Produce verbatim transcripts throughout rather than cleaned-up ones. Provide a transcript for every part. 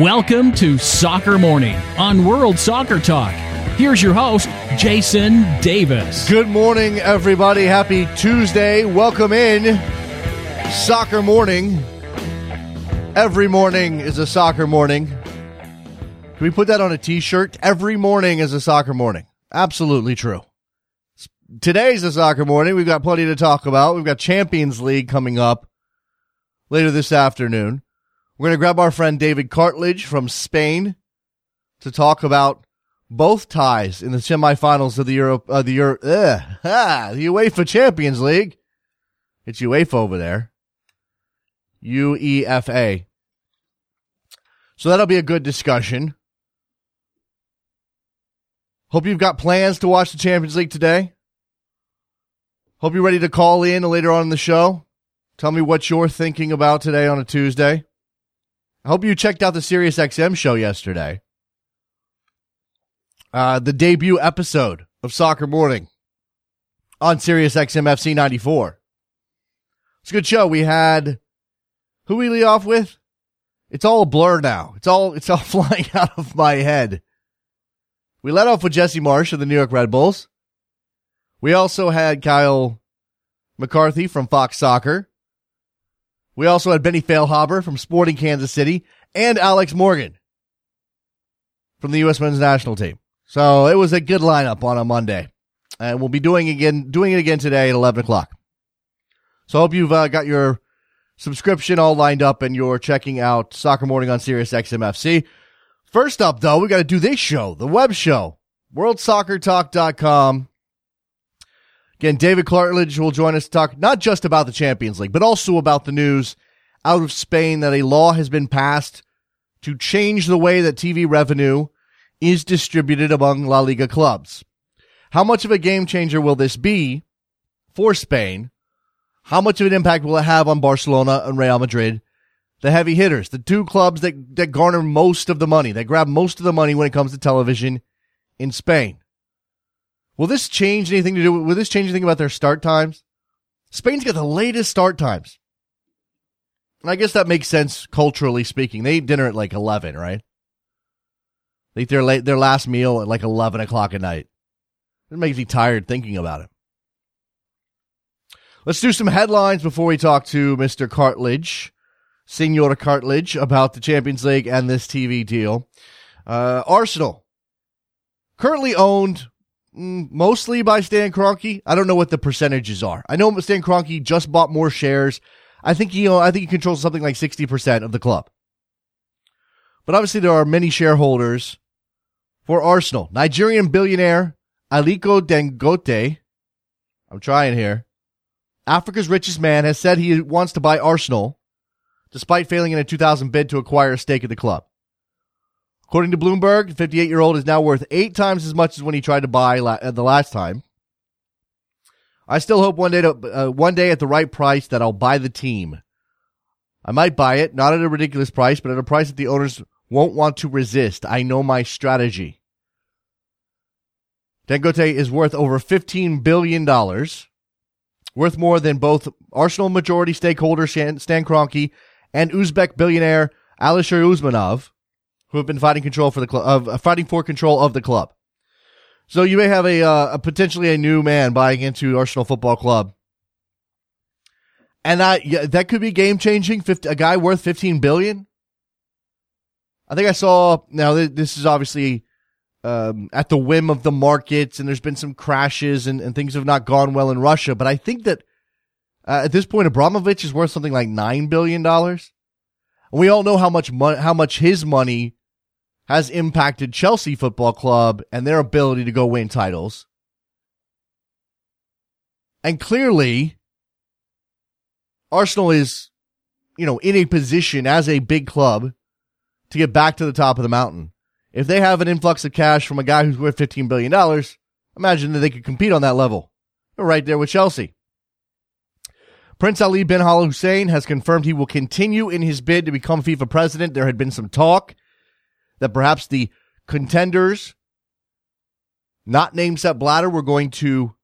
Welcome to Soccer Morning on World Soccer Talk. Here's your host, Jason Davis. Good morning, everybody. Happy Tuesday. Welcome in. Soccer Morning. Every morning is a soccer morning. Can we put that on a t-shirt? Every morning is a soccer morning. Absolutely true. Today's a soccer morning. We've got plenty to talk about. We've got Champions League coming up later this afternoon. We're going to grab our friend David Cartlidge from Spain to talk about both ties in the semifinals of the Euro, uh, the Euro, ugh, ah, the UEFA Champions League. It's UEFA over there. U E F A. So that'll be a good discussion. Hope you've got plans to watch the Champions League today. Hope you're ready to call in later on in the show. Tell me what you're thinking about today on a Tuesday. I hope you checked out the Sirius X M show yesterday. Uh, the debut episode of Soccer Morning on Sirius X M F C ninety-four. It's a good show. We had, who we lead off with? It's all a blur now. It's all, it's all flying out of my head. We led off with Jesse Marsh of the New York Red Bulls. We also had Kyle McCarthy from Fox Soccer. We also had Benny Failhaber from Sporting Kansas City and Alex Morgan from the U S Men's National Team. So it was a good lineup on a Monday, and we'll be doing again, doing it again today at eleven o'clock. So I hope you've uh, got your subscription all lined up and you're checking out Soccer Morning on Sirius X M F C. First up, though, we got to do this show, the web show, world soccer talk dot com. Again, David Cartlidge will join us to talk not just about the Champions League, but also about the news out of Spain that a law has been passed to change the way that T V revenue is distributed among La Liga clubs. How much of a game changer will this be for Spain? How much of an impact will it have on Barcelona and Real Madrid, the heavy hitters, the two clubs that, that garner most of the money, that grab most of the money when it comes to television in Spain? Will this change anything to do with, will this change anything about their start times? Spain's got the latest start times. And I guess that makes sense culturally speaking. They eat dinner at like eleven, right? They eat their late, their last meal at like eleven o'clock at night. It makes me tired thinking about it. Let's do some headlines before we talk to Mister Cartlidge, Senor Cartlidge, about the Champions League and this T V deal. Uh, Arsenal, currently owned mostly by Stan Kroenke. I don't know what the percentages are. I know Stan Kroenke just bought more shares. I think he, I think he controls something like sixty percent of the club. But obviously there are many shareholders for Arsenal. Nigerian billionaire Aliko Dangote, I'm trying here, Africa's richest man, has said he wants to buy Arsenal despite failing in a two thousand bid to acquire a stake at the club. According to Bloomberg, the fifty-eight-year-old is now worth eight times as much as when he tried to buy la- the last time. I still hope one day, to, uh, one day at the right price that I'll buy the team. I might buy it, not at a ridiculous price, but at a price that the owners won't want to resist. I know my strategy. Dangote is worth over fifteen billion dollars, worth more than both Arsenal majority stakeholder Stan Kroenke and Uzbek billionaire Alisher Usmanov, who have been fighting control for the club, of uh, fighting for control of the club. So you may have a, uh, a potentially a new man buying into Arsenal Football Club, and I, yeah, that could be game changing. fifty, a guy worth fifteen billion dollars. I think I saw. Now th- this is obviously um, at the whim of the markets, and there's been some crashes, and, and things have not gone well in Russia. But I think that uh, at this point, Abramovich is worth something like nine billion dollars. And we all know how much mon- how much his money has impacted Chelsea Football Club and their ability to go win titles. And clearly, Arsenal is, you know, in a position as a big club to get back to the top of the mountain. If they have an influx of cash from a guy who's worth fifteen billion dollars, imagine that they could compete on that level. They're right there with Chelsea. Prince Ali bin Al Hussein has confirmed he will continue in his bid to become FIFA president. There had been some talk that perhaps the contenders, not named Sepp Blatter, were going to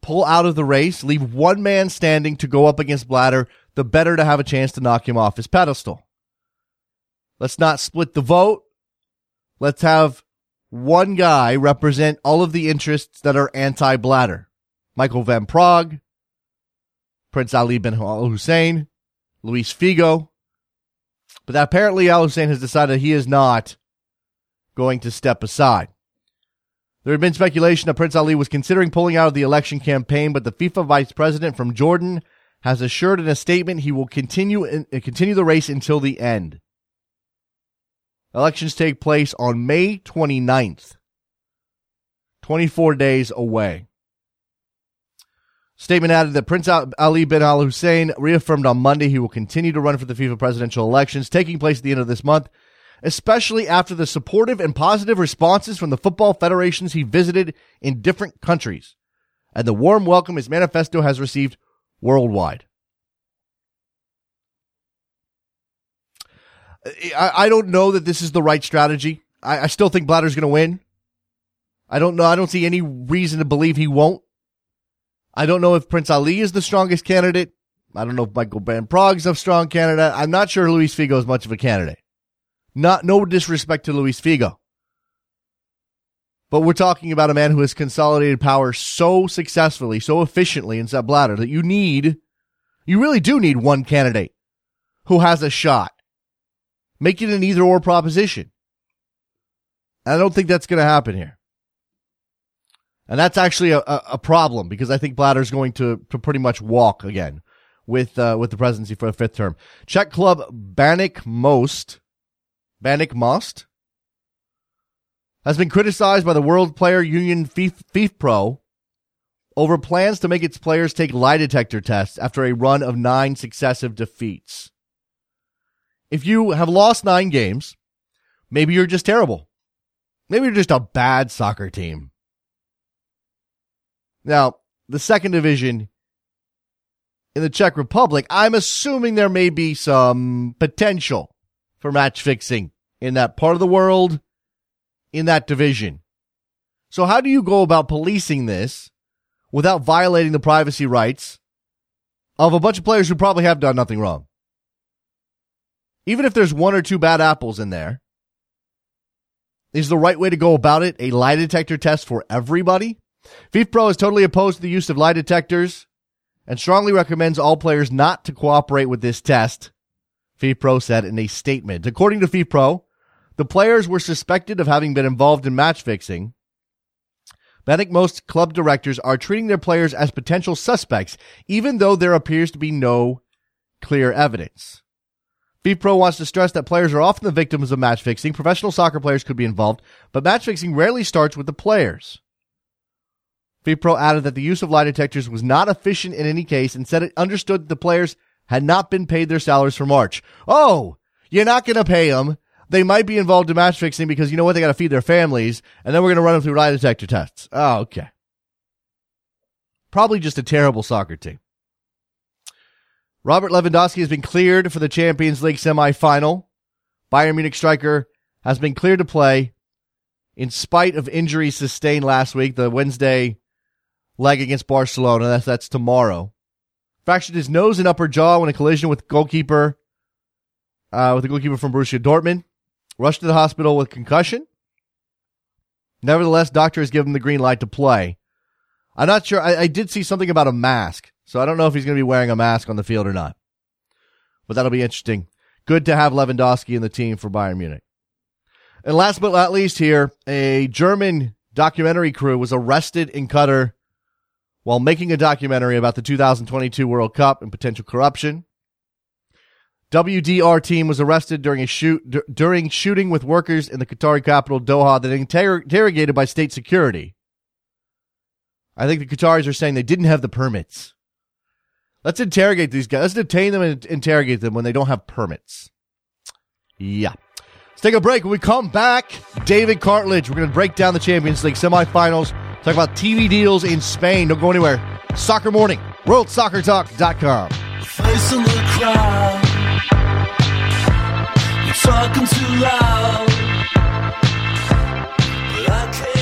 pull out of the race, leave one man standing to go up against Blatter, the better to have a chance to knock him off his pedestal. Let's not split the vote. Let's have one guy represent all of the interests that are anti-Blatter. Michael van Praag, Prince Ali bin Al Hussein, Luis Figo. But apparently Al Hussein has decided he is not going to step aside. There had been speculation that Prince Ali was considering pulling out of the election campaign, but the FIFA vice president from Jordan has assured in a statement he will continue in, continue the race until the end. Elections take place on May twenty-ninth, twenty-four days away. Statement added that Prince Ali bin Al Hussein reaffirmed on Monday he will continue to run for the FIFA presidential elections taking place at the end of this month, especially after the supportive and positive responses from the football federations he visited in different countries and the warm welcome his manifesto has received worldwide. I, I don't know that this is the right strategy. I, I still think Blatter's going to win. I don't know. I don't see any reason to believe he won't. I don't know if Prince Ali is the strongest candidate. I don't know if Michael van Praag's a strong candidate. I'm not sure Luis Figo is much of a candidate. Not no disrespect to Luis Figo. But we're talking about a man who has consolidated power so successfully, so efficiently in Sepp Blatter that you need, you really do need one candidate who has a shot. Make it an either or proposition. And I don't think that's going to happen here. And that's actually a, a problem because I think Blatter's going to, to pretty much walk again with uh, with the presidency for a fifth term. Czech club Baník Most, Baník Most has been criticized by the World Player Union FIFPRO over plans to make its players take lie detector tests after a run of nine successive defeats. If you have lost nine games, maybe you're just terrible. Maybe you're just a bad soccer team. Now, the second division in the Czech Republic, I'm assuming there may be some potential for match fixing in that part of the world, in that division. So how do you go about policing this without violating the privacy rights of a bunch of players who probably have done nothing wrong? Even if there's one or two bad apples in there, is the right way to go about it a lie detector test for everybody? FIFPro is totally opposed to the use of lie detectors and strongly recommends all players not to cooperate with this test, FIFPro said in a statement. According to FIFPro, the players were suspected of having been involved in match fixing. Baník Most club directors are treating their players as potential suspects, even though there appears to be no clear evidence. FIFPro wants to stress that players are often the victims of match fixing. Professional soccer players could be involved, but match fixing rarely starts with the players. FIFPro added that the use of lie detectors was not efficient in any case and said it understood that the players had not been paid their salaries for March. Oh, you're not going to pay them. They might be involved in match fixing because you know what? They got to feed their families, and then we're going to run them through lie detector tests. Oh, okay. Probably just a terrible soccer team. Robert Lewandowski has been cleared for the Champions League semifinal. Bayern Munich striker has been cleared to play in spite of injuries sustained last week, the Wednesday leg against Barcelona. That's, that's tomorrow. Fractured his nose and upper jaw in a collision with goalkeeper, uh, with the goalkeeper from Borussia Dortmund. Rushed to the hospital with concussion. Nevertheless, doctor has given him the green light to play. I'm not sure. I, I did see something about a mask. So I don't know if he's going to be wearing a mask on the field or not. But that'll be interesting. Good to have Lewandowski in the team for Bayern Munich. And last but not least here, a German documentary crew was arrested in Qatar while making a documentary about the two thousand twenty-two World Cup and potential corruption. W D R team was arrested during a shoot d- during shooting with workers in the Qatari capital, Doha, that inter- interrogated by state security. I think the Qataris are saying they didn't have the permits. Let's interrogate these guys. Let's detain them and interrogate them when they don't have permits. Yeah. Let's take a break. When we come back, David Cartlidge. We're going to break down the Champions League semifinals. Talk about T V deals in Spain. Don't go anywhere. Soccer Morning. World Soccer Talk dot com. Face in the crowd. You're talking too loud. But I can't.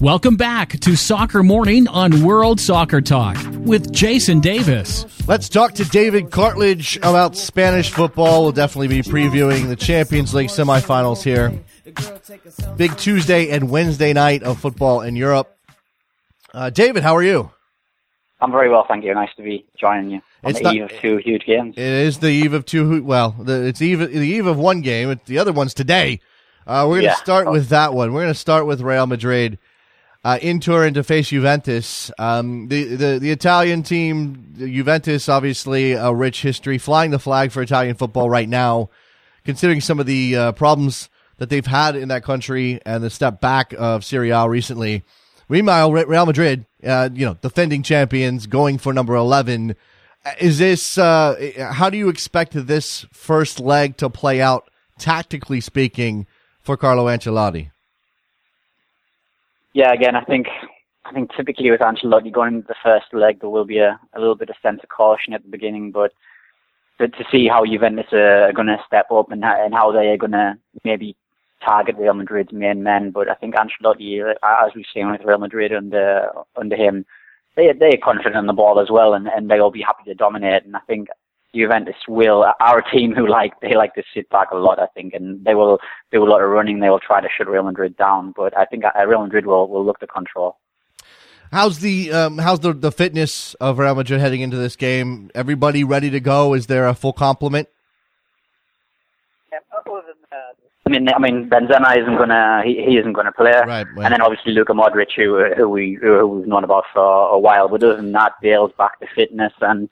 Welcome back to Soccer Morning on World Soccer Talk with Jason Davis. Let's talk to David Cartlidge about Spanish football. We'll definitely be previewing the Champions League semifinals here. Big Tuesday and Wednesday night of football in Europe. Uh, David, how are you? I'm very well, thank you. Nice to be joining you on it's the not, eve of two huge games. It is the eve of two, well, the, it's eve, the eve of one game. It, the other one's today. Uh, we're going to yeah. start with that one. We're going to start with Real Madrid. Uh, in Turin to face Juventus. Um, the, the, the Italian team, Juventus, obviously a rich history, flying the flag for Italian football right now, considering some of the uh, problems that they've had in that country and the step back of Serie A recently. Meanwhile, Real Madrid, uh, you know, defending champions, going for number eleven. Is this, uh, how do you expect this first leg to play out, tactically speaking, for Carlo Ancelotti? Yeah, again, I think I think typically with Ancelotti going into the first leg, there will be a, a little bit of sense of caution at the beginning, but to, to see how Juventus are going to step up and, and how they are going to maybe target Real Madrid's main men. But I think Ancelotti, as we've seen with Real Madrid under under him, they they are confident on the ball as well, and, and they'll be happy to dominate. And I think Juventus will, our team who like they like to sit back a lot, I think, and they will do a lot of running. They will try to shut Real Madrid down, but I think Real Madrid will, will look to control. How's the um, how's the, the fitness of Real Madrid heading into this game? Everybody ready to go? Is there a full complement? Yeah, other than that. I mean, I mean, Benzema isn't gonna he, he isn't gonna play, right, right. And then obviously Luka Modric, who who we who we've known about for a while, but other than that, Bale's back to fitness. And.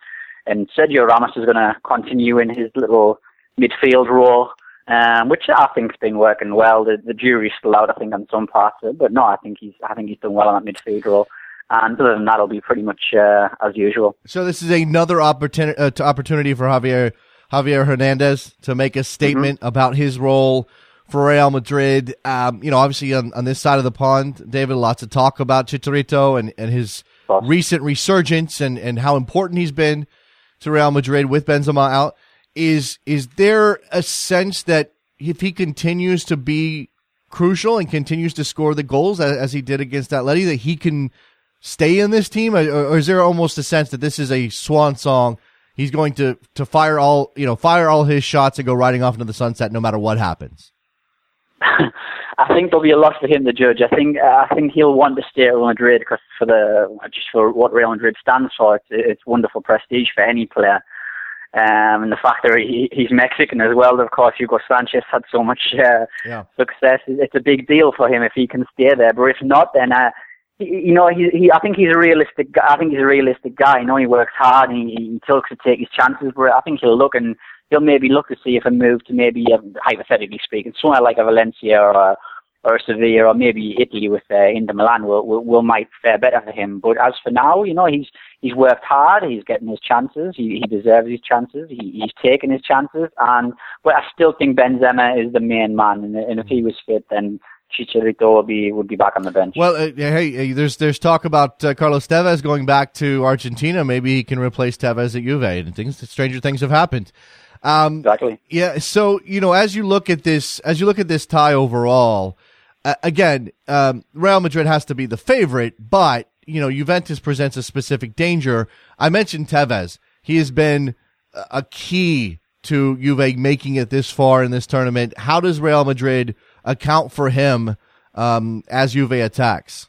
And Sergio Ramos is going to continue in his little midfield role, um, which I think's been working well. The, the jury's still out, I think, on some parts of it, but no, I think he's I think he's done well on that midfield role. And other than that, it'll be pretty much uh, as usual. So this is another opportun- uh, opportunity for Javier Javier Hernandez to make a statement mm-hmm. about his role for Real Madrid. Um, you know, obviously on, on this side of the pond, David, lots of talk about Chicharito and, and his Boss. recent resurgence and, and how important he's been to Real Madrid with Benzema out. Is is there a sense that if he continues to be crucial and continues to score the goals as, as he did against Atleti, that he can stay in this team? Or, or is there almost a sense that this is a swan song? He's going to, to fire all you know, fire all his shots and go riding off into the sunset no matter what happens? I think there'll be a lot for him to judge. I think uh, I think he'll want to stay at Real Madrid because for the just for what Real Madrid stands for, it's, it's wonderful prestige for any player. Um, and the fact that he, he's Mexican as well, of course, Hugo Sanchez had so much uh, yeah. success. It's a big deal for him if he can stay there. But if not, then uh, you know, he, he I think he's a realistic. I think he's a realistic guy. You know, he works hard and he, he talks to take his chances. But I think he'll look and. He'll maybe look to see if a move to maybe, um, hypothetically speaking, somewhere like a Valencia or a, or a Sevilla or maybe Italy with uh, Inter Milan will, will will might fare better for him. But as for now, you know, he's he's worked hard. He's getting his chances. He, he deserves his chances. He, he's taken his chances. And but I still think Benzema is the main man. And, and if he was fit, then Chicharito would be would be back on the bench. Well, uh, hey, there's there's talk about uh, Carlos Tevez going back to Argentina. Maybe he can replace Tevez at Juve. And things stranger things have happened. Um, exactly. Yeah. So you know, as you look at this, as you look at this tie overall, uh, again, um, Real Madrid has to be the favorite, but you know, Juventus presents a specific danger. I mentioned Tevez; he has been a key to Juve making it this far in this tournament. How does Real Madrid account for him um, as Juve attacks?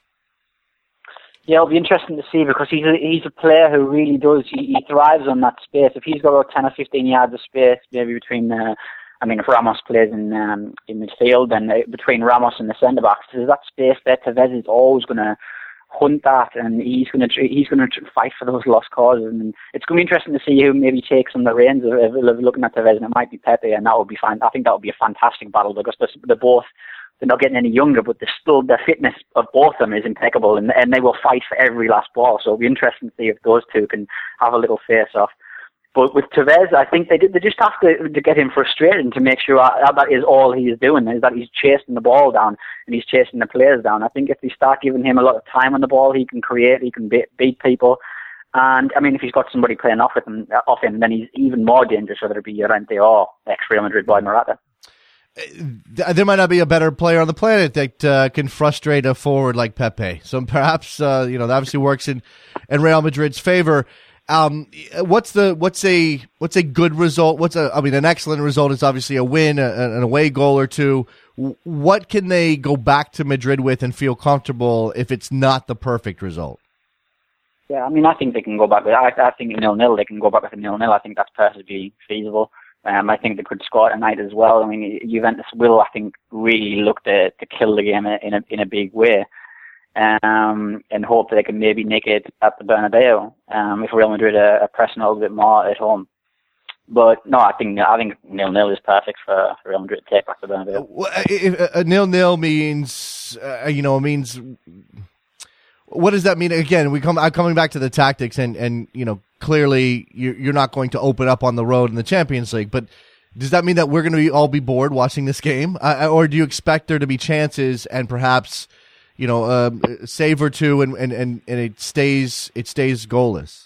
Yeah, it'll be interesting to see because he's a, he's a player who really does, he, he thrives on that space. If he's got about ten or fifteen yards of space, maybe between, uh, I mean, if Ramos plays in um, in midfield, then uh, between Ramos and the centre-backs, there's that space there. Tevez is always going to hunt that, and he's going to he's going to fight for those lost causes. And it's going to be interesting to see who maybe takes on the reins of, of looking at Tevez, and it might be Pepe, and that would be fine. I think that would be a fantastic battle because they're, they're both... They're not getting any younger, but they're still, their fitness of both of them is impeccable, and, and they will fight for every last ball. So it'll be interesting to see if those two can have a little face-off. But with Tevez, I think they they just have to, to get him frustrated and to make sure that, that is all he is doing, is that he's chasing the ball down and he's chasing the players down. I think if they start giving him a lot of time on the ball, he can create, he can beat, beat people. And, I mean, if he's got somebody playing off, with him, off him, then he's even more dangerous, whether it be Llorente or ex-Real Madrid boy Morata. there might not be a better player on the planet that uh, can frustrate a forward like Pepe. So perhaps, uh, you know, that obviously works in, in Real Madrid's favor. Um, what's the, what's a, what's a good result? What's a, I mean, an excellent result is obviously a win, a, an away goal or two. What can they go back to Madrid with and feel comfortable if it's not the perfect result? Yeah, I mean, I think they can go back with, I, I think nil-nil, they can go back with a nil-nil. I think that's perfectly feasible. Um, I think they could score tonight as well. I mean, Juventus will, I think, really look to, to kill the game in a, in a big way. Um, and hope that they can maybe nick it at the Bernabeu, um, if Real Madrid are, are pressing a little bit more at home. But no, I think I think nil-nil is perfect for Real Madrid to take back the Bernabeu. Well, if a nil-nil means, uh, you know, means what does that mean? Again, we come I'm coming back to the tactics, and, and you know, clearly you're not going to open up on the road in the Champions League, but does that mean that we're going to be, all be bored watching this game, uh, or do you expect there to be chances and perhaps, you know, um, a save or two, and, and, and, and it stays it stays goalless?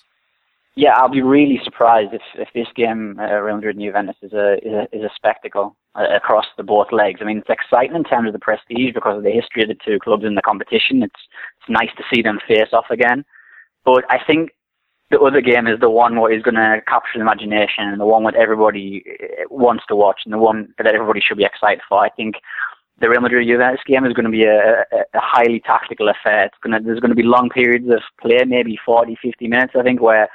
Yeah, I'll be really surprised if, if this game, uh, Real Madrid and Juventus, is a is a, is a spectacle uh, across the both legs. I mean, it's exciting in terms of the prestige because of the history of the two clubs in the competition. It's it's nice to see them face off again, but I think the other game is the one what is going to capture the imagination, and the one what everybody wants to watch, and the one that everybody should be excited for. I think the Real Madrid-Juventus game is going to be a, a, a highly tactical affair. It's going to, there's going to be long periods of play, maybe forty, fifty minutes, I think, where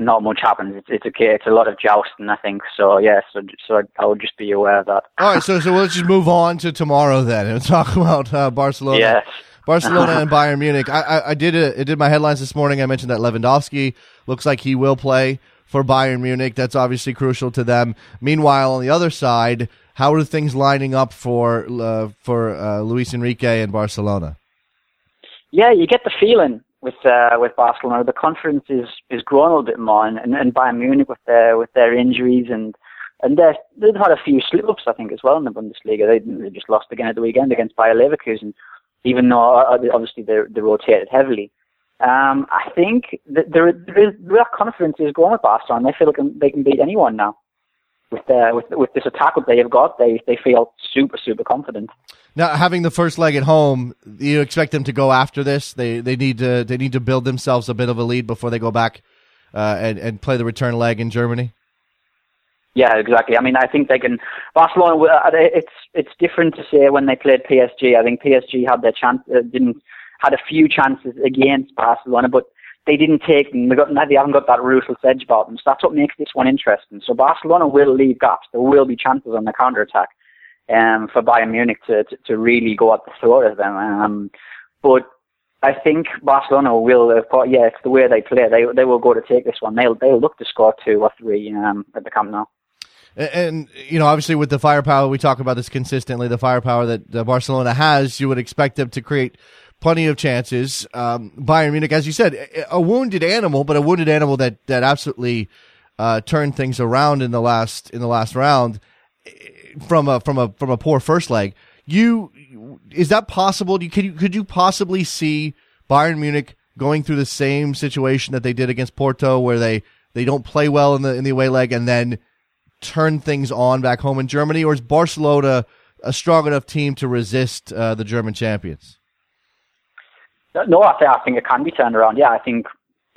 not much happens. It's, it's okay. It's a lot of jousting, I think. So, yeah, so, so I would just be aware of that. All right, so, so let's just move on to tomorrow then and talk about uh, Barcelona. Yes. Barcelona and Bayern Munich. I, I, I did a, I did my headlines this morning. I mentioned that Lewandowski looks like he will play for Bayern Munich. That's obviously crucial to them. Meanwhile, on the other side, how are things lining up for uh, for uh, Luis Enrique and Barcelona? Yeah, you get the feeling with uh, with Barcelona, the confidence is is growing a little bit more, and, and Bayern Munich with their with their injuries and and they've had a few slip ups, I think, as well in the Bundesliga. They they just lost again at the weekend against Bayer Leverkusen, even though obviously they they rotated heavily. Um, I think that there is real confidence is growing with Barcelona. They feel like they can beat anyone now. With, uh, with with this attack that they've got, they they feel super, super confident. Now, having the first leg at home, you expect them to go after this. They they need to they need to build themselves a bit of a lead before they go back uh, and and play the return leg in Germany. Yeah, exactly. I mean, I think they can. Barcelona, it's it's different to say when they played P S G. I think P S G had their chance, uh, didn't had a few chances against Barcelona, but they didn't take them. They, got, they haven't got that ruthless edge about them. So that's what makes this one interesting. So Barcelona will leave gaps. There will be chances on the counter-attack um, for Bayern Munich to, to, to really go at the throat of them. Um, but I think Barcelona will, yeah, it's the way they play. They they will go to take this one. They'll, they'll look to score two or three um, at the Camp Nou. And, you know, obviously with the firepower, we talk about this consistently, the firepower that Barcelona has, you would expect them to create plenty of chances. Um, Bayern Munich, as you said, a wounded animal, but a wounded animal that, that absolutely uh, turned things around in the last in the last round from a from a from a poor first leg. You is that possible? You, could you could you possibly see Bayern Munich going through the same situation that they did against Porto, where they, they don't play well in the in the away leg and then turn things on back home in Germany? Or is Barcelona a strong enough team to resist uh, the German champions? No, I, th- I think it can be turned around. Yeah, I think,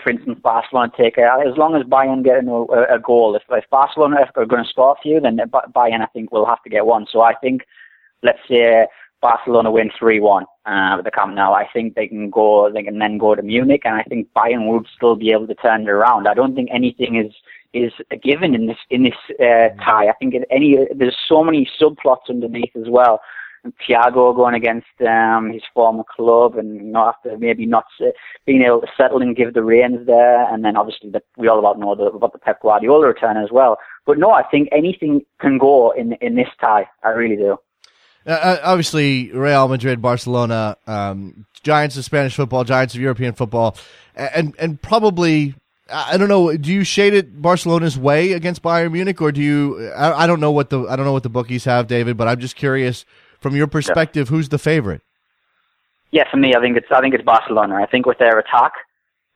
for instance, Barcelona take uh, as long as Bayern get a, a goal. If, if Barcelona are going to score a few, then Bayern, I think, will have to get one. So I think, let's say Barcelona win three one uh, with the Camp Nou. I think they can go. They can then go to Munich, and I think Bayern would still be able to turn it around. I don't think anything is. is a given in this in this uh, tie. I think any there's so many subplots underneath as well. And Thiago going against um, his former club, and not after maybe not uh, being able to settle and give the reins there, and then obviously the, we all about know the, about the Pep Guardiola return as well. But no, I think anything can go in in this tie. I really do. Uh, obviously, Real Madrid, Barcelona, um, giants of Spanish football, giants of European football, and and probably. I don't know. Do you shade it Barcelona's way against Bayern Munich, or do you? I, I don't know what the I don't know what the bookies have, David. But I'm just curious from your perspective, yeah. Who's the favorite? Yeah, for me, I think it's I think it's Barcelona. I think with their attack,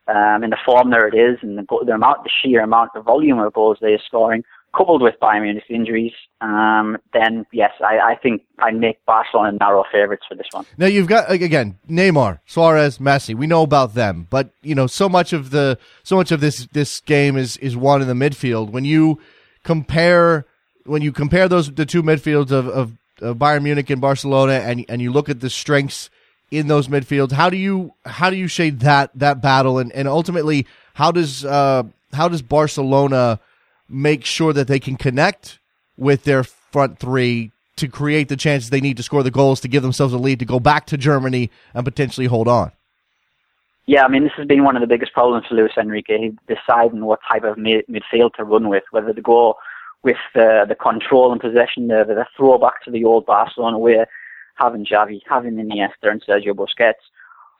um, in the form there it is, and the, the amount, the sheer amount, the volume of goals they are scoring, coupled with Bayern Munich's injuries, um, then yes, I, I think I make Barcelona narrow favourites for this one. Now you've got, again, Neymar, Suarez, Messi. We know about them, but you know so much of the so much of this this game is is won in the midfield. When you compare when you compare those the two midfields of, of, of Bayern Munich and Barcelona, and and you look at the strengths in those midfields, how do you how do you shade that that battle, and and ultimately how does uh, how does Barcelona make sure that they can connect with their front three to create the chances they need to score the goals to give themselves a lead to go back to Germany and potentially hold on? Yeah, I mean, this has been one of the biggest problems for Luis Enrique, deciding what type of mid- midfield to run with, whether to go with the, the control and possession, the, the throwback to the old Barcelona way, having Xavi, having Iniesta and Sergio Busquets,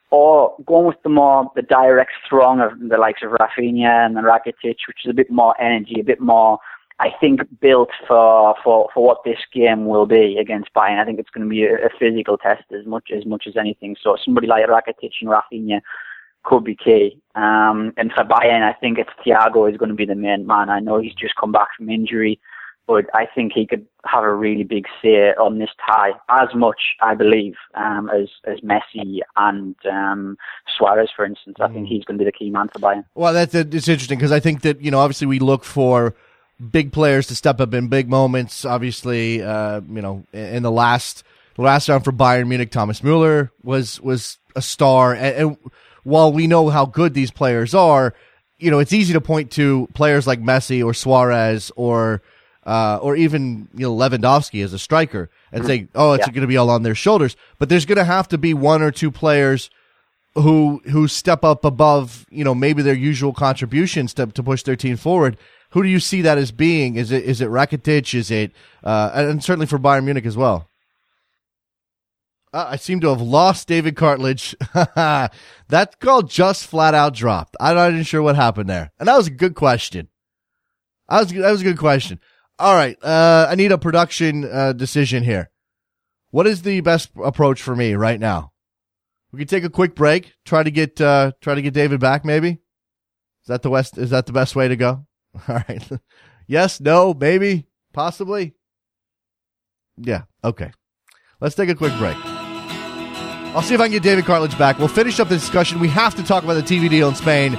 or going with the more the direct throng of the likes of Rafinha and the Rakitic, which is a bit more energy, a bit more, I think, built for, for, for what this game will be against Bayern. I think it's going to be a, a physical test as much as much as anything. So somebody like Rakitic and Rafinha could be key. Um, and for Bayern, I think it's Thiago is going to be the main man. I know he's just come back from injury, but I think he could have a really big say on this tie, as much, I believe, um, as, as Messi and um, Suarez, for instance. I think he's going to be the key man for Bayern. Well, that's it's interesting because I think that, you know, obviously we look for big players to step up in big moments. Obviously, uh, you know, in the last the last round for Bayern Munich, Thomas Müller was, was a star. And, and while we know how good these players are, you know, it's easy to point to players like Messi or Suarez or... Uh, or even you know Lewandowski as a striker, and say, "Oh, it's yeah. going to be all on their shoulders." But there's going to have to be one or two players who who step up above, you know, maybe their usual contributions to to push their team forward. Who do you see that as being? Is it is it Rakitic? Is it uh, and certainly for Bayern Munich as well. Uh, I seem to have lost David Cartlidge. That call just flat out dropped. I'm not even sure what happened there, and that was a good question. That was that was a good question. All right, uh, I need a production uh, decision here. What is the best approach for me right now? We can take a quick break. Try to get uh, try to get David back. Maybe is that the west? Is that the best way to go? All right. Yes, no, maybe, possibly. Yeah. Okay. Let's take a quick break. I'll see if I can get David Cartlidge back. We'll finish up the discussion. We have to talk about the T V deal in Spain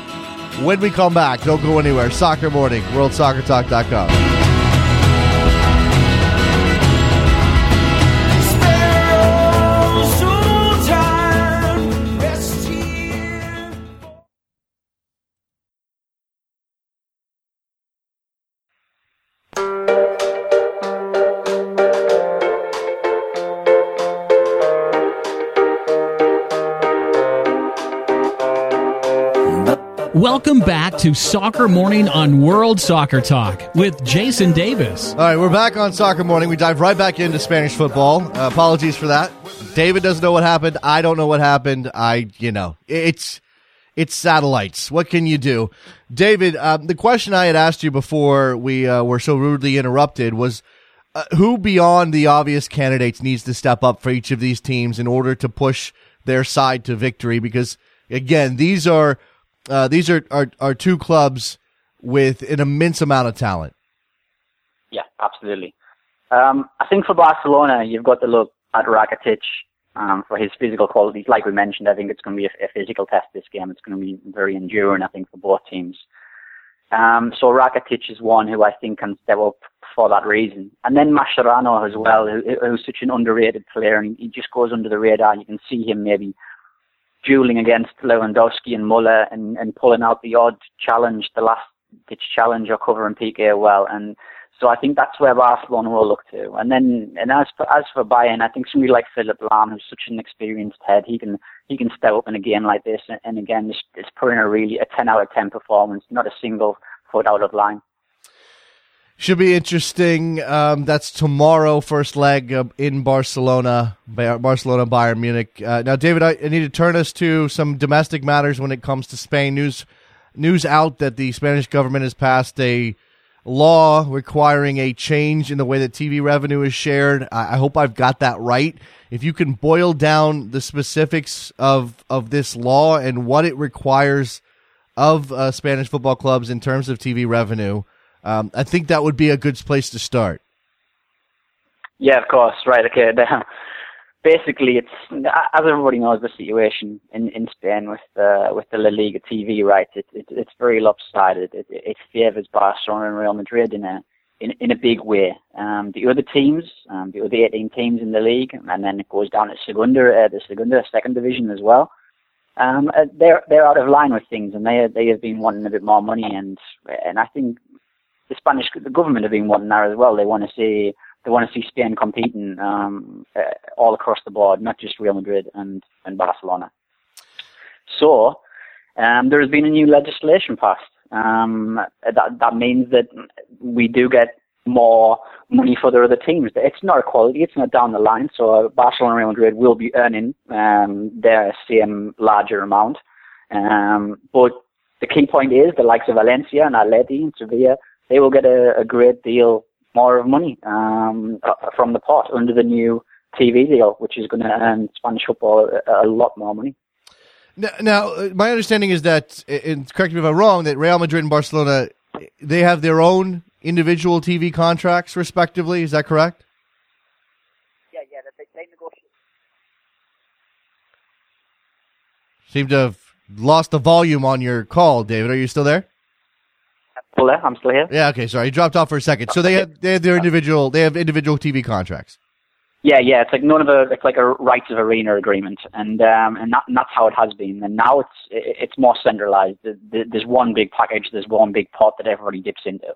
when we come back. Don't go anywhere. Soccer Morning, world soccer talk dot com. Welcome back to Soccer Morning on World Soccer Talk with Jason Davis. All right, we're back on Soccer Morning. We dive right back into Spanish football. Uh, apologies for that. David doesn't know what happened. I don't know what happened. I, you know, it's it's satellites. What can you do? David, uh, the question I had asked you before we uh, were so rudely interrupted was uh, who beyond the obvious candidates needs to step up for each of these teams in order to push their side to victory? Because, again, these are... Uh, these are, are, are two clubs with an immense amount of talent. Yeah, absolutely. Um, I think for Barcelona, you've got to look at Rakitic um, for his physical qualities. Like we mentioned, I think it's going to be a, a physical test this game. It's going to be very enduring, I think, for both teams. Um, so Rakitic is one who I think can step up for that reason. And then Mascherano as well, who, who's such an underrated player, and he just goes under the radar. You can see him maybe dueling against Lewandowski and Müller and, and pulling out the odd challenge, the last-ditch challenge or covering P K well. And so I think that's where Barcelona will look to. And then, and as for, as for Bayern, I think somebody like Philipp Lahm, who's such an experienced head, he can he can step up in a game like this. And, and again, it's, it's putting a really a ten out of ten performance, not a single foot out of line. Should be interesting. Um, that's tomorrow, first leg uh, in Barcelona, Bar- Barcelona, Bayern Munich. Uh, now, David, I need to turn us to some domestic matters when it comes to Spain. News news out that the Spanish government has passed a law requiring a change in the way that T V revenue is shared. I, I hope I've got that right. If you can boil down the specifics of, of this law and what it requires of uh, Spanish football clubs in terms of T V revenue, Um, I think that would be a good place to start. Yeah, of course. Right. Okay. Basically, it's, as everybody knows, the situation in, in Spain with the with the La Liga T V rights. It, it, it's very lopsided. It, it, it favors Barcelona and Real Madrid in a in, in a big way. Um, the other teams, um, the other eighteen teams in the league, and then it goes down to Segunda, uh, the Segunda second division as well. Um, they're they're out of line with things, and they they have been wanting a bit more money, and and I think the Spanish the government have been wanting that as well. They want to see. They want to see Spain competing um, uh, all across the board, not just Real Madrid and, and Barcelona. So um, there has been a new legislation passed. Um, that that means that we do get more money for the other teams. It's not equality. It's not down the line. So Barcelona and Real Madrid will be earning um, their same larger amount. Um, but the key point is the likes of Valencia and Atleti and Sevilla, they will get a, a great deal more of money um, from the pot under the new T V deal, which is going to earn Spanish football a, a lot more money. Now, now, my understanding is that, and correct me if I'm wrong, that Real Madrid and Barcelona, they have their own individual T V contracts, respectively. Is that correct? Yeah, yeah. They, they negotiate. Seem to have lost the volume on your call, David. Are you still there? I'm still here. Yeah, okay, sorry. You dropped off for a second. So they have, they have their individual they have individual T V contracts. Yeah, yeah. It's like none of a it's like a rights of arena agreement, and um and, that, and that's how it has been. And now it's it's more centralized. There's one big package. There's one big pot that everybody dips into.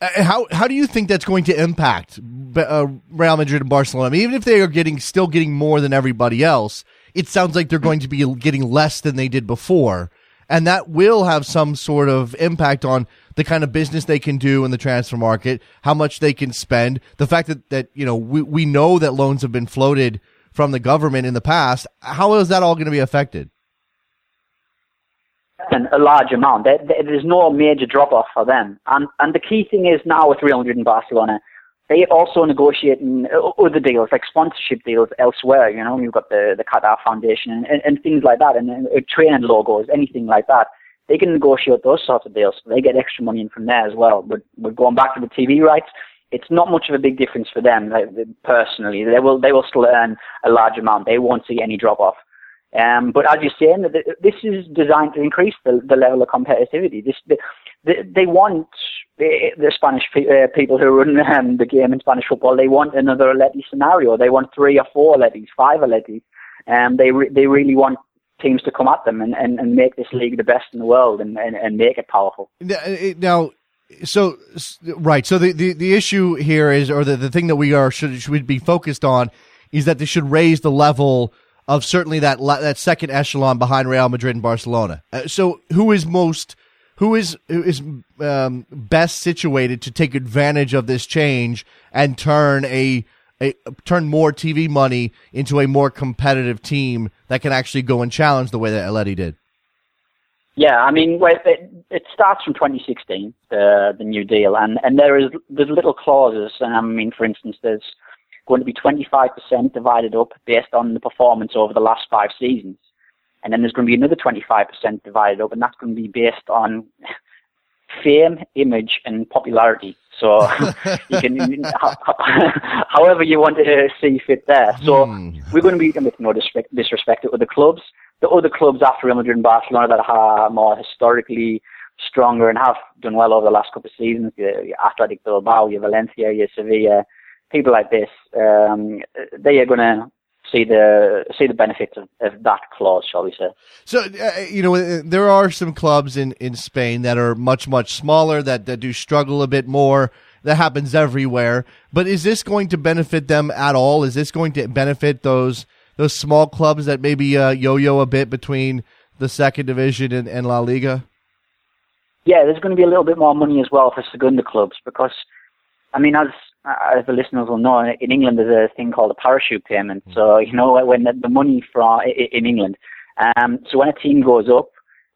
Uh, how how do you think that's going to impact uh, Real Madrid and Barcelona? I mean, even if they are getting still getting more than everybody else, it sounds like they're going to be getting less than they did before. And that will have some sort of impact on the kind of business they can do in the transfer market, how much they can spend. The fact that, that you know, we, we know that loans have been floated from the government in the past. How is that all going to be affected? And a large amount. There, there's no major drop-off for them. And, and the key thing is now with Real Madrid and Barcelona, they also negotiate other deals, like sponsorship deals elsewhere. You know, you've got the, the Qatar Foundation and, and, and things like that, and, and training logos, anything like that. They can negotiate those sorts of deals. So they get extra money in from there as well. But, but going back to the T V rights, it's not much of a big difference for them like, personally. They will they will still earn a large amount. They won't see any drop-off. Um, but as you're saying, this is designed to increase the, the level of competitivity. This, the, they want the Spanish people who run um, the game in Spanish football. They want another Atleti scenario. They want three or four Atletis, five Atletis. Um, they re- they really want teams to come at them and, and, and make this league the best in the world and, and, and make it powerful. Now, so right. So the, the, the issue here is, or the, the thing that we are should should be focused on, is that they should raise the level of certainly that that second echelon behind Real Madrid and Barcelona. Uh, so who is most Who is who is um, best situated to take advantage of this change and turn a, a turn more T V money into a more competitive team that can actually go and challenge the way that Atleti did? Yeah, I mean, it, it starts from twenty sixteen, the the new deal, and, and there is there's little clauses. I mean, for instance, there's going to be twenty-five percent divided up based on the performance over the last five seasons. And then there's going to be another twenty-five percent divided up, and that's going to be based on fame, image, and popularity. So you can, however you want to see fit there. So mm. we're going to be, with no disrespect to other clubs, the other clubs after Real Madrid and Barcelona that are more historically stronger and have done well over the last couple of seasons, your, your Athletic Bilbao, your Valencia, your Sevilla, people like this, um, they are going to see the see the benefits of, of that clause, shall we say. So, uh, you know, there are some clubs in, in Spain that are much, much smaller, that, that do struggle a bit more. That happens everywhere. But is this going to benefit them at all? Is this going to benefit those those small clubs that maybe uh, yo-yo a bit between the second division and, and La Liga? Yeah, there's going to be a little bit more money as well for Segunda clubs because, I mean, as... as the listeners will know, in England there's a thing called a parachute payment. So, you know, when the money from in England, um, so when a team goes up,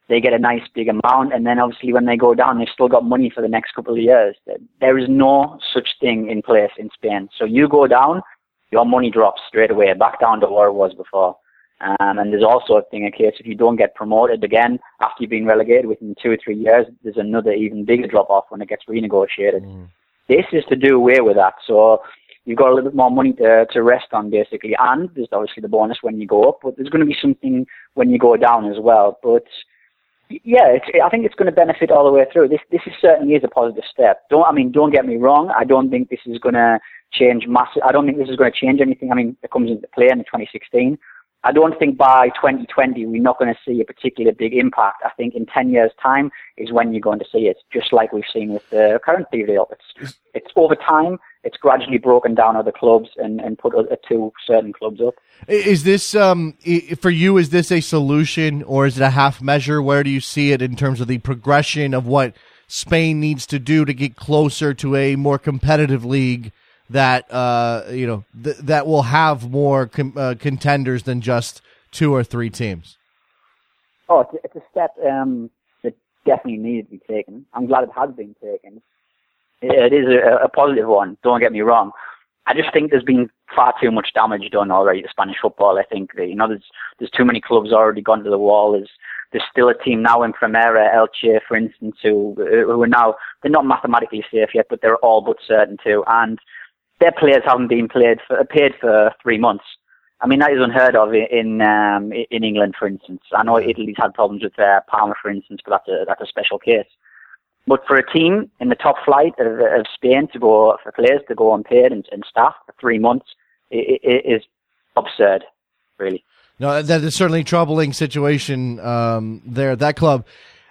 they get a nice big amount, and then obviously when they go down, they've still got money for the next couple of years. There is no such thing in place in Spain. So you go down, your money drops straight away, back down to where it was before. Um, and there's also a thing in case if you don't get promoted again after you've been relegated within two or three years, there's another even bigger drop-off when it gets renegotiated. Mm. This is to do away with that. So you've got a little bit more money to, to rest on, basically. And there's obviously the bonus when you go up, but there's going to be something when you go down as well. But yeah, it's, I think it's going to benefit all the way through. This this is certainly is a positive step. Don't I mean? Don't get me wrong. I don't think this is going to change massive. I don't think this is going to change anything. I mean, it comes into play in twenty sixteen. I don't think by twenty twenty we're not going to see a particular big impact. I think in ten years' time is when you're going to see it, just like we've seen with the current deal. It's it's over time. It's gradually broken down other clubs and, and put other, two certain clubs up. Is this, um, for you, is this a solution or is it a half measure? Where do you see it in terms of the progression of what Spain needs to do to get closer to a more competitive league that, uh, you know, th- that will have more com- uh, contenders than just two or three teams? Oh, it's, it's a step um, that definitely needed to be taken. I'm glad it has been taken. It is a, a positive one, don't get me wrong. I just think there's been far too much damage done already to Spanish football. I think that, you know, there's there's too many clubs already gone to the wall. There's there's still a team now in Primera, Elche, for instance, who, who are now, they're not mathematically safe yet, but they're all but certain to. And their players haven't been played for, paid for three months. I mean, that is unheard of in um, in England, for instance. I know Italy's had problems with uh, Parma, for instance, but that's a, that's a special case. But for a team in the top flight of, of Spain to go, for players to go unpaid and, and staff for three months it, it, it is absurd, really. No, that is certainly a troubling situation um, there at that club.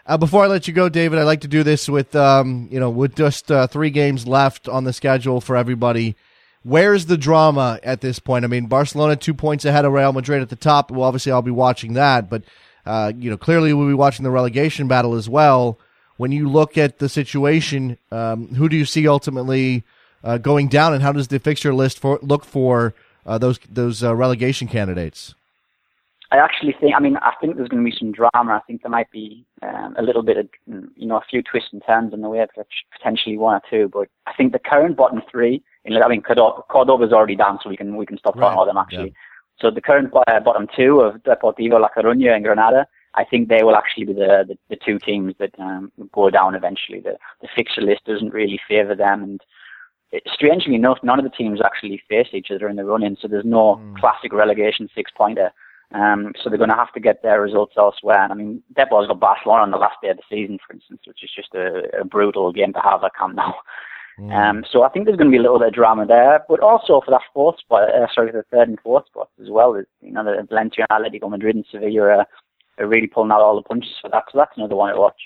Uh, before I let you go, David, I'd like to do this with, um, you know, with just uh, three games left on the schedule for everybody. Where is the drama at this point? I mean, Barcelona two points ahead of Real Madrid at the top. Well, obviously I'll be watching that, but, uh, you know, clearly we'll be watching the relegation battle as well. When you look at the situation, um, who do you see ultimately uh, going down, and how does the fixture list for, look for uh, those those uh, relegation candidates? I actually think, I mean, I think there's going to be some drama. I think there might be um, a little bit of, you know, a few twists and turns in the way, potentially one or two. But I think the current bottom three, you know, I mean, Cordoba, Cordoba's already down, so we can we can stop talking about them actually. Yeah. So the current uh, bottom two of Deportivo La Coruña and Granada. I think they will actually be the, the, the two teams that um, go down eventually. The, the fixture list doesn't really favour them. And it, strangely enough, none of the teams actually face each other in the run-in, so there's no mm. classic relegation six-pointer. Um, so they're going to have to get their results elsewhere. And I mean, Deportivo's got Barcelona on the last day of the season, for instance, which is just a, a brutal game to have at Camp Nou. Mm. Um, so I think there's going to be a little bit of drama there. But also for that fourth spot, uh, sorry, for the third and fourth spots as well, you know, the Valencia, Atletico Madrid and Sevilla are really pulling out all the punches for that, so that's another one to watch.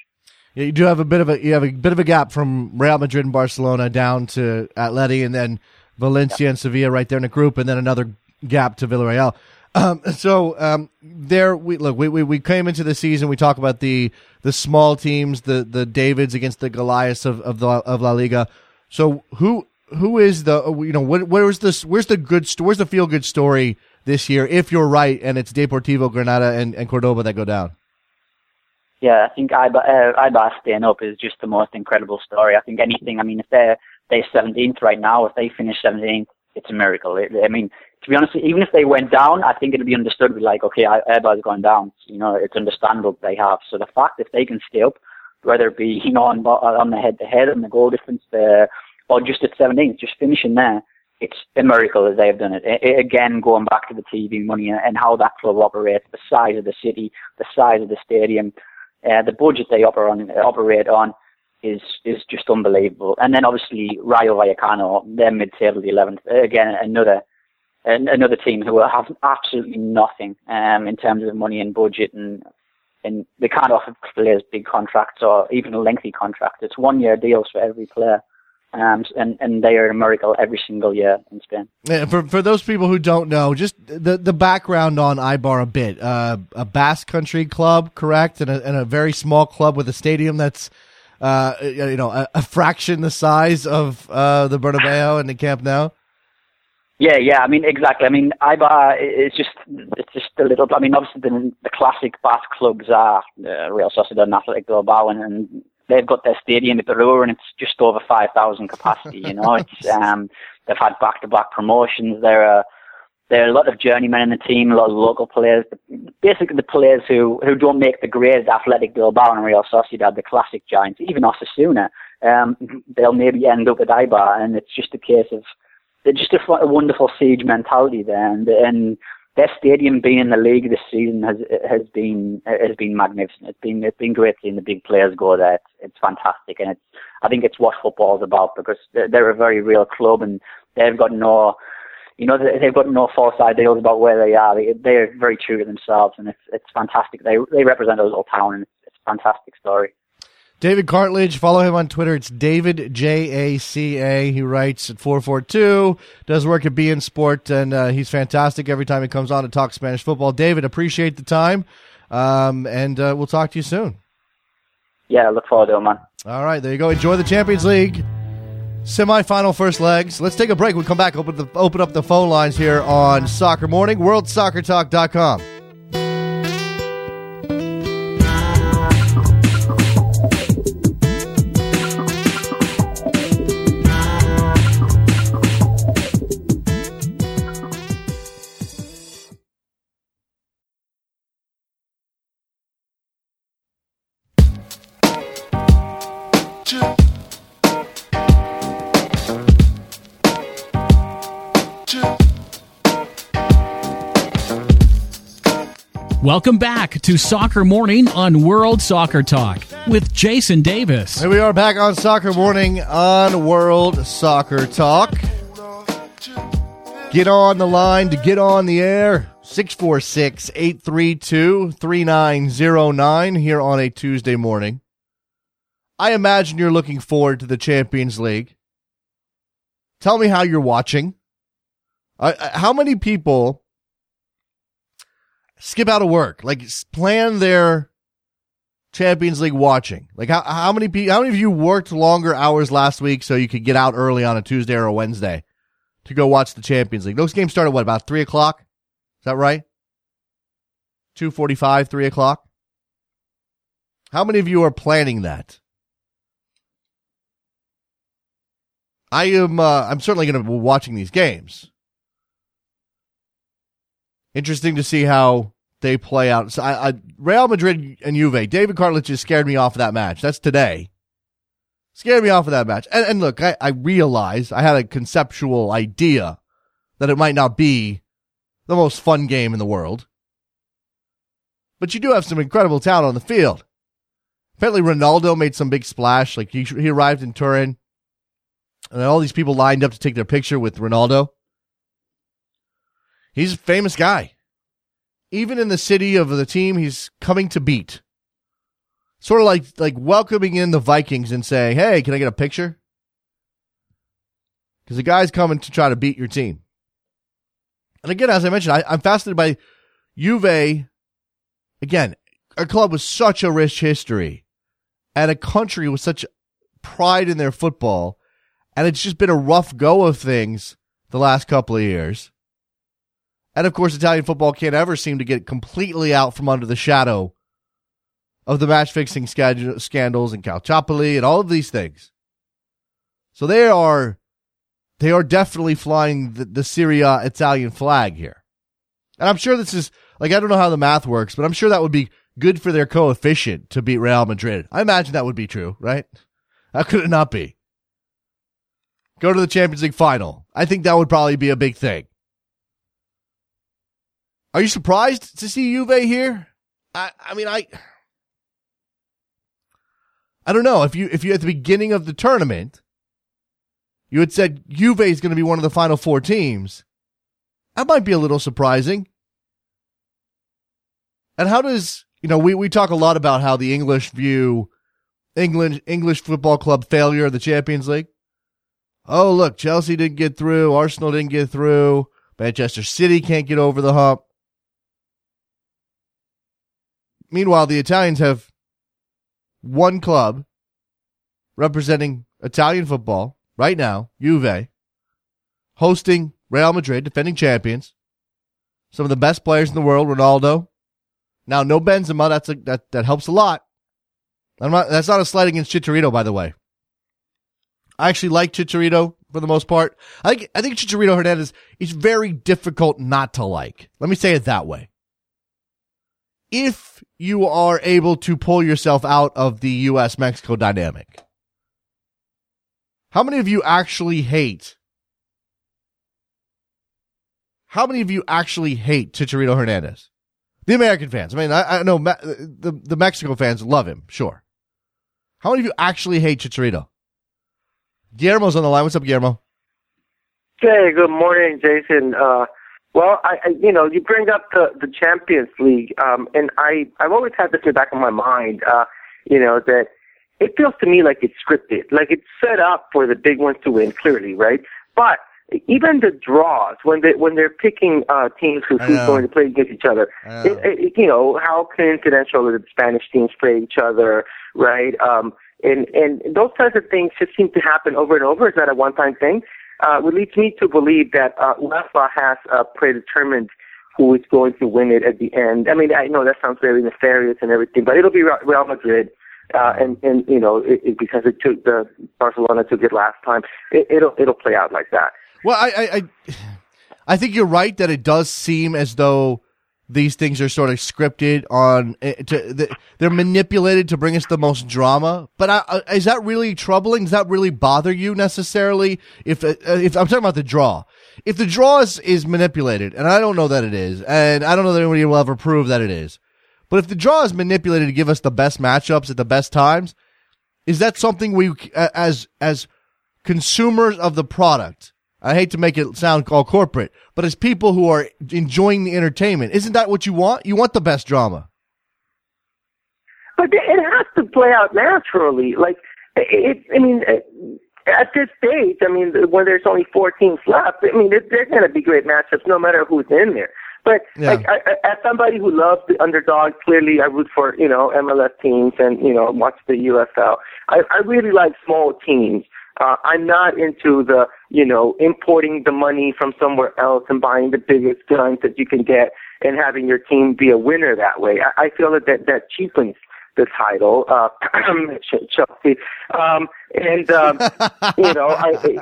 Yeah, you do have a bit of a you have a bit of a gap from Real Madrid and Barcelona down to Atleti, and then Valencia yeah. and Sevilla right there in the group, and then another gap to Villarreal. Um, so um, there, we look. We, we we came into the season. We talk about the the small teams, the the Davids against the Goliaths of of, the, of La Liga. So who who is the you know what where's this where's the good where's the feel good story this year, if you're right, and it's Deportivo, Granada, and, and Cordoba that go down? Yeah, I think Eibar, uh, Eibar staying up is just the most incredible story. I think anything, I mean, if they're, they're seventeenth right now, if they finish seventeenth, it's a miracle. It, I mean, to be honest, even if they went down, I think it'd be understood. We'd be like, okay, Eibar's gone down. You know, it's understandable they have. So the fact if they can stay up, whether it be, you know, on, on the head-to-head and the goal difference there, or just at seventeenth, just finishing there, it's a miracle that they've done it. It. Again, going back to the T V money and how that club operates, the size of the city, the size of the stadium, uh, the budget they operate on is is just unbelievable. And then obviously Rayo Vallecano, they're mid-table, the eleventh. Again, another another team who have absolutely nothing um, in terms of money and budget, and and they can't offer players big contracts or even lengthy contracts. It's one-year deals for every player. Um, and, and they are a miracle every single year in Spain. Yeah, for for those people who don't know, just the, the background on Eibar a bit. Uh, a Basque country club, correct, and a, and a very small club with a stadium that's uh, you know a, a fraction the size of uh, the Bernabeu and the Camp Nou. Yeah, yeah. I mean, exactly. I mean, Eibar is just it's just a little. I mean, obviously the, the classic Basque clubs are uh, Real Sociedad and Athletic Bilbao, and, and they've got their stadium at the Ruhr, and it's just over five thousand capacity. You know, it's um, they've had back-to-back promotions. They're a There are a lot of journeymen in the team, a lot of local players. Basically, the players who, who don't make the grades, Athletic Bilbao and Real Sociedad, the classic giants, even Osasuna, um, they'll maybe end up at Eibar. And it's just a case of, it's just a, a wonderful siege mentality there. And, and their stadium being in the league this season has has been has been magnificent. It's been it's been great seeing the big players go there. It's, it's fantastic, and it's I think it's what football is about, because they're, they're a very real club, and they've got no. You know, they've got no false ideals about where they are. They, they're very true to themselves, and it's it's fantastic. They they represent a little town, and it's, it's a fantastic story. David Cartlidge, follow him on Twitter. It's David, J A C A. He writes at four forty-two, does work at beIN Sport, and uh, he's fantastic every time he comes on to talk Spanish football. David, appreciate the time, um, and uh, we'll talk to you soon. Yeah, I look forward to it, man. All right, there you go. Enjoy the Champions League semi-final first legs. Let's take a break. We'll come back, open the open up the phone lines here on Soccer Morning, world soccer talk dot com. Welcome back to Soccer Morning on World Soccer Talk with Jason Davis. And we are back on Soccer Morning on World Soccer Talk. Get on the line to get on the air. six four six, eight three two, three nine zero nine here on a Tuesday morning. I imagine you're looking forward to the Champions League. Tell me how you're watching. Uh, how many people skip out of work, like plan their Champions League watching? Like how how many people, how many of you worked longer hours last week so you could get out early on a Tuesday or a Wednesday to go watch the Champions League? Those games start at what, about three o'clock? Is that right? Two forty-five, three o'clock. How many of you are planning that? I am. Uh, I'm certainly going to be watching these games. Interesting to see how they play out. So I, I, Real Madrid and Juve. David Cartlidge just scared me off of that match. That's today. Scared me off of that match. And, and look, I, I realize I had a conceptual idea that it might not be the most fun game in the world. But you do have some incredible talent on the field. Apparently Ronaldo made some big splash. Like he, he arrived in Turin, and all these people lined up to take their picture with Ronaldo. He's a famous guy. Even in the city of the team he's coming to beat. Sort of like like welcoming in the Vikings and saying, hey, can I get a picture? Because the guy's coming to try to beat your team. And again, as I mentioned, I, I'm fascinated by Juve. Again, a club with such a rich history and a country with such pride in their football. And it's just been a rough go of things the last couple of years. And, of course, Italian football can't ever seem to get completely out from under the shadow of the match-fixing scandals and Calciopoli and all of these things. So they are they are definitely flying the, the Serie A Italian flag here. And I'm sure this is, like, I don't know how the math works, but I'm sure that would be good for their coefficient to beat Real Madrid. I imagine that would be true, right? How could it not be? Go to the Champions League final. I think that would probably be a big thing. Are you surprised to see Juve here? I, I mean, I, I don't know. If you, if you at the beginning of the tournament, you had said Juve is going to be one of the final four teams, that might be a little surprising. And how does, you know, we, we talk a lot about how the English view England, English football club failure of the Champions League. Oh, look, Chelsea didn't get through. Arsenal didn't get through. Manchester City can't get over the hump. Meanwhile, the Italians have one club representing Italian football right now, Juve, hosting Real Madrid, defending champions. Some of the best players in the world, Ronaldo. Now, no Benzema, that's a, that that helps a lot. I'm not, that's not a slight against Chicharito, by the way. I actually like Chicharito. for the most part. I think, I think Chicharito Hernandez is very difficult not to like. Let me say it that way. If you are able to pull yourself out of the U S Mexico dynamic, how many of you actually hate? How many of you actually hate Chicharito Hernandez? The American fans. I mean, I, I know me- the, the Mexico fans love him, sure. How many of you actually hate Chicharito? Guillermo's on the line. What's up, Guillermo? Hey, good morning, Jason. Uh, well, I, I, you know, you bring up the, the Champions League, um, and I, I've always had this in the back of my mind, uh, you know, that it feels to me like it's scripted, like it's set up for the big ones to win, clearly, right? But even the draws, when, they, when they're picking uh, teams who, who's going to play against each other, it, it, you know, how coincidental that the Spanish teams play each other, right? Um, And and those types of things just seem to happen over and over. It's not a one-time thing. Uh, what leads me to believe that uh, UEFA has uh, predetermined who is going to win it at the end. I mean, I know that sounds very nefarious and everything, but it'll be Real Madrid, uh, and and you know it, it, because it took the Barcelona took it last time. It, it'll it'll play out like that. Well, I, I I think you're right that it does seem as though these things are sort of scripted on to, they're manipulated to bring us the most drama. But I, is that really troubling? Does that really bother you necessarily? If, if I'm talking about the draw, if the draw is, is manipulated, and I don't know that it is, and I don't know that anybody will ever prove that it is, but if the draw is manipulated to give us the best matchups at the best times, is that something we, as, as consumers of the product, I hate to make it sound all corporate, but as people who are enjoying the entertainment, isn't that what you want? You want the best drama. But it has to play out naturally. Like, it, I mean, at this stage, I mean, when there's only four teams left, I mean, there's going to be great matchups no matter who's in there. But yeah. like, I, I, as somebody who loves the underdog, clearly I root for, you know, M L S teams and, you know, watch the U S L. I, I really like small teams. Uh, I'm not into the, you know, importing the money from somewhere else and buying the biggest guns that you can get and having your team be a winner that way. I, I feel that, that that cheapens the title, uh, Chelsea. Um, and, um, you know, I,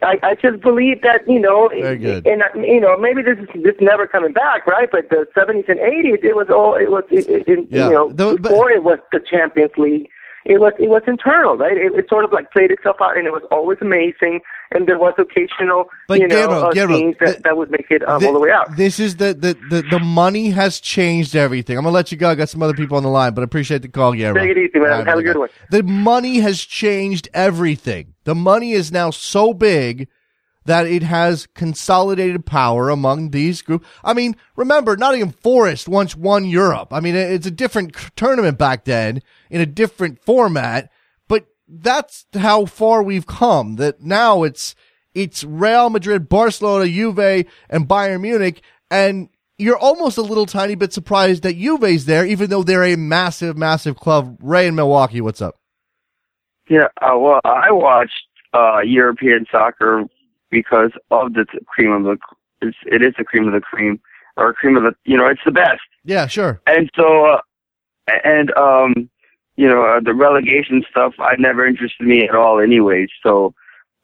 I I just believe that, you know, and, you know, maybe this is this never coming back, right? But the seventies and eighties, it was all, it was, it, it, yeah. you know, the, but, before it was the Champions League. It was it was internal, right? It, it sort of like played itself out, and it was always amazing. And there was occasional, but you know, Gero, uh, Gero, things that, the, that would make it um, the, all the way out. This is the the, the the money has changed everything. I'm gonna let you go. I got some other people on the line, but I appreciate the call, Gero. Take it easy, man. Right, have a good one. The money has changed everything. The money is now so big that it has consolidated power among these groups. I mean, remember, Nottingham Forest once won Europe. I mean, it's a different tournament back then in a different format, but that's how far we've come, that now it's it's Real Madrid, Barcelona, Juve, and Bayern Munich, and you're almost a little tiny bit surprised that Juve's there, even though they're a massive, massive club. Ray in Milwaukee, what's up? Yeah, uh, well, I watched uh, European soccer because of the cream of the, it's, it is the cream of the cream, or cream of the, you know, it's the best. Yeah, sure. And so, uh, and, um, you know, uh, the relegation stuff, I never interested me at all anyways. So,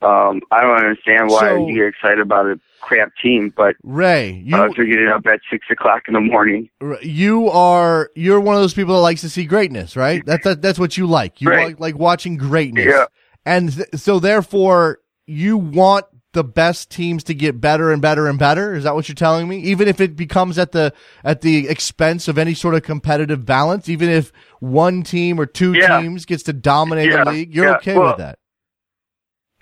um, I don't understand why so, you get excited about a crap team, but Ray, you, uh, if you're getting up at six o'clock in the morning. You are, you're one of those people that likes to see greatness, right? That's, that, that's what you like. You right. like, like watching greatness. Yeah. And th- so therefore you want the best teams to get better and better and better? Is that what you're telling me? Even if it becomes at the at the expense of any sort of competitive balance, even if one team or two yeah. teams gets to dominate yeah. the league, you're yeah. okay well, with that?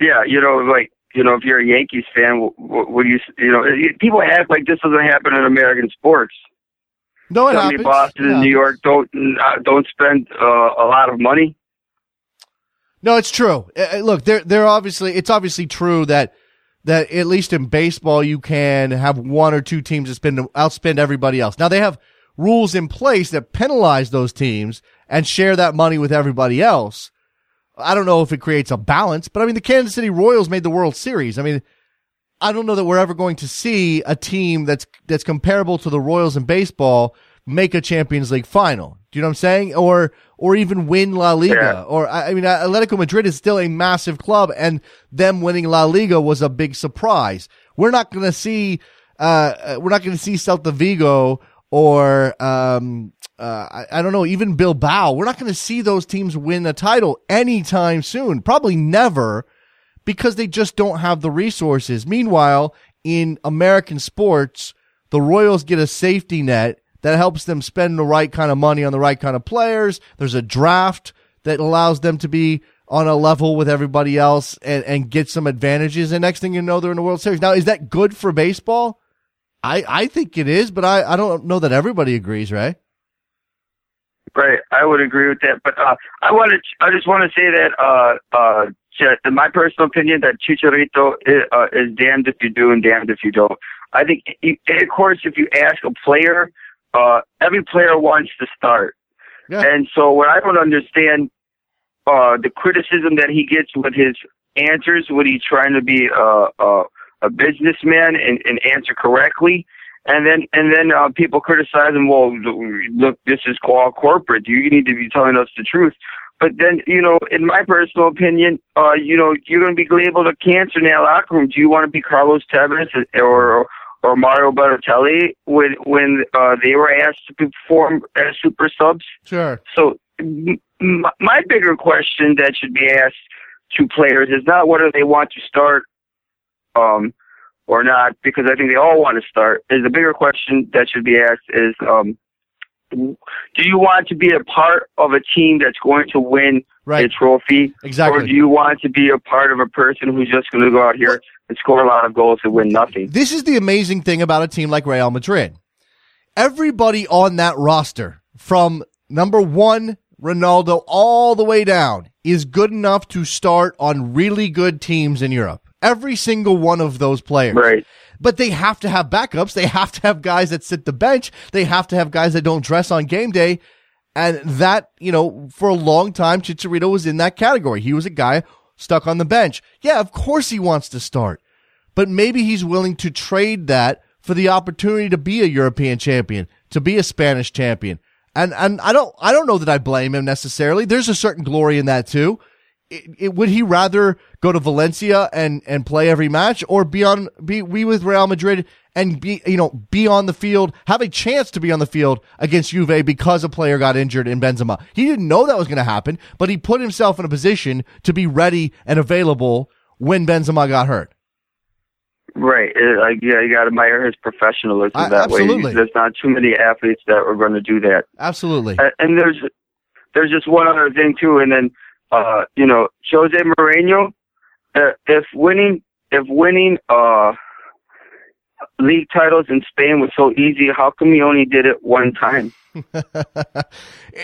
Yeah, you know, like, you know, if you're a Yankees fan, what, what, what you you know, people act like this doesn't happen in American sports. No, it Tell happens. Me Boston yeah. and New York don't don't spend uh, a lot of money. No, it's true. Look, they're they're obviously it's obviously true that. That at least in baseball, you can have one or two teams that spend, outspend everybody else. Now, they have rules in place that penalize those teams and share that money with everybody else. I don't know if it creates a balance, but I mean, the Kansas City Royals made the World Series. I mean, I don't know that we're ever going to see a team that's, that's comparable to the Royals in baseball make a Champions League final. Do you know what I'm saying? Or or even win La Liga. Yeah. Or I mean, Atletico Madrid is still a massive club, and them winning La Liga was a big surprise. We're not going to see uh we're not going to see Celta Vigo or um uh I, I don't know, even Bilbao. We're not going to see those teams win a title anytime soon. Probably never, because they just don't have the resources. Meanwhile, in American sports, the Royals get a safety net that helps them spend the right kind of money on the right kind of players. There's a draft that allows them to be on a level with everybody else and, and get some advantages. And next thing you know, they're in the World Series. Now, is that good for baseball? I, I think it is, but I, I don't know that everybody agrees, Ray. Right. I would agree with that. But uh, I wanted, I just want to say that uh, uh, in my personal opinion, that Chicharito is, uh, is damned if you do and damned if you don't. I think, and of course, if you ask a player, uh, every player wants to start. Yeah. And so what I don't understand, uh, the criticism that he gets with his answers, when he's trying to be a, a, a businessman and, and answer correctly. And then, and then, uh, people criticize him. Well, look, this is all corporate. You need to be telling us the truth. But then, you know, in my personal opinion, uh, you know, you're going to be labeled a cancer in the locker room. Do you want to be Carlos Tevez or or Mario Balotelli when when uh, they were asked to perform as super subs? Sure. So m- my bigger question that should be asked to players is not whether they want to start um, or not, because I think they all want to start. Is the bigger question that should be asked is, um, do you want to be a part of a team that's going to win right. a trophy? Exactly. Or do you want to be a part of a person who's just going to go out here and score a lot of goals and win nothing? This is the amazing thing about a team like Real Madrid. Everybody on that roster, from number one, Ronaldo, all the way down, is good enough to start on really good teams in Europe. Every single one of those players. Right. But they have to have backups. They have to have guys that sit the bench. They have to have guys that don't dress on game day. And that, you know, for a long time, Chicharito was in that category. He was a guy stuck on the bench. Yeah, of course he wants to start. But maybe he's willing to trade that for the opportunity to be a European champion, to be a Spanish champion. And and I don't I don't know that I blame him necessarily. There's a certain glory in that too. It, it, would he rather go to Valencia and, and play every match, or be on be we with Real Madrid and be you know be on the field, have a chance to be on the field against Juve because a player got injured in Benzema? He didn't know that was going to happen, but he put himself in a position to be ready and available when Benzema got hurt. Right, it, like, yeah, you got to admire his professionalism I, that absolutely. way. There's not too many athletes that are going to do that. Absolutely, uh, and there's there's just one other thing too, and then. Uh, you know, Jose Mourinho, uh, if winning, if winning, uh, league titles in Spain was so easy, how come he only did it one time?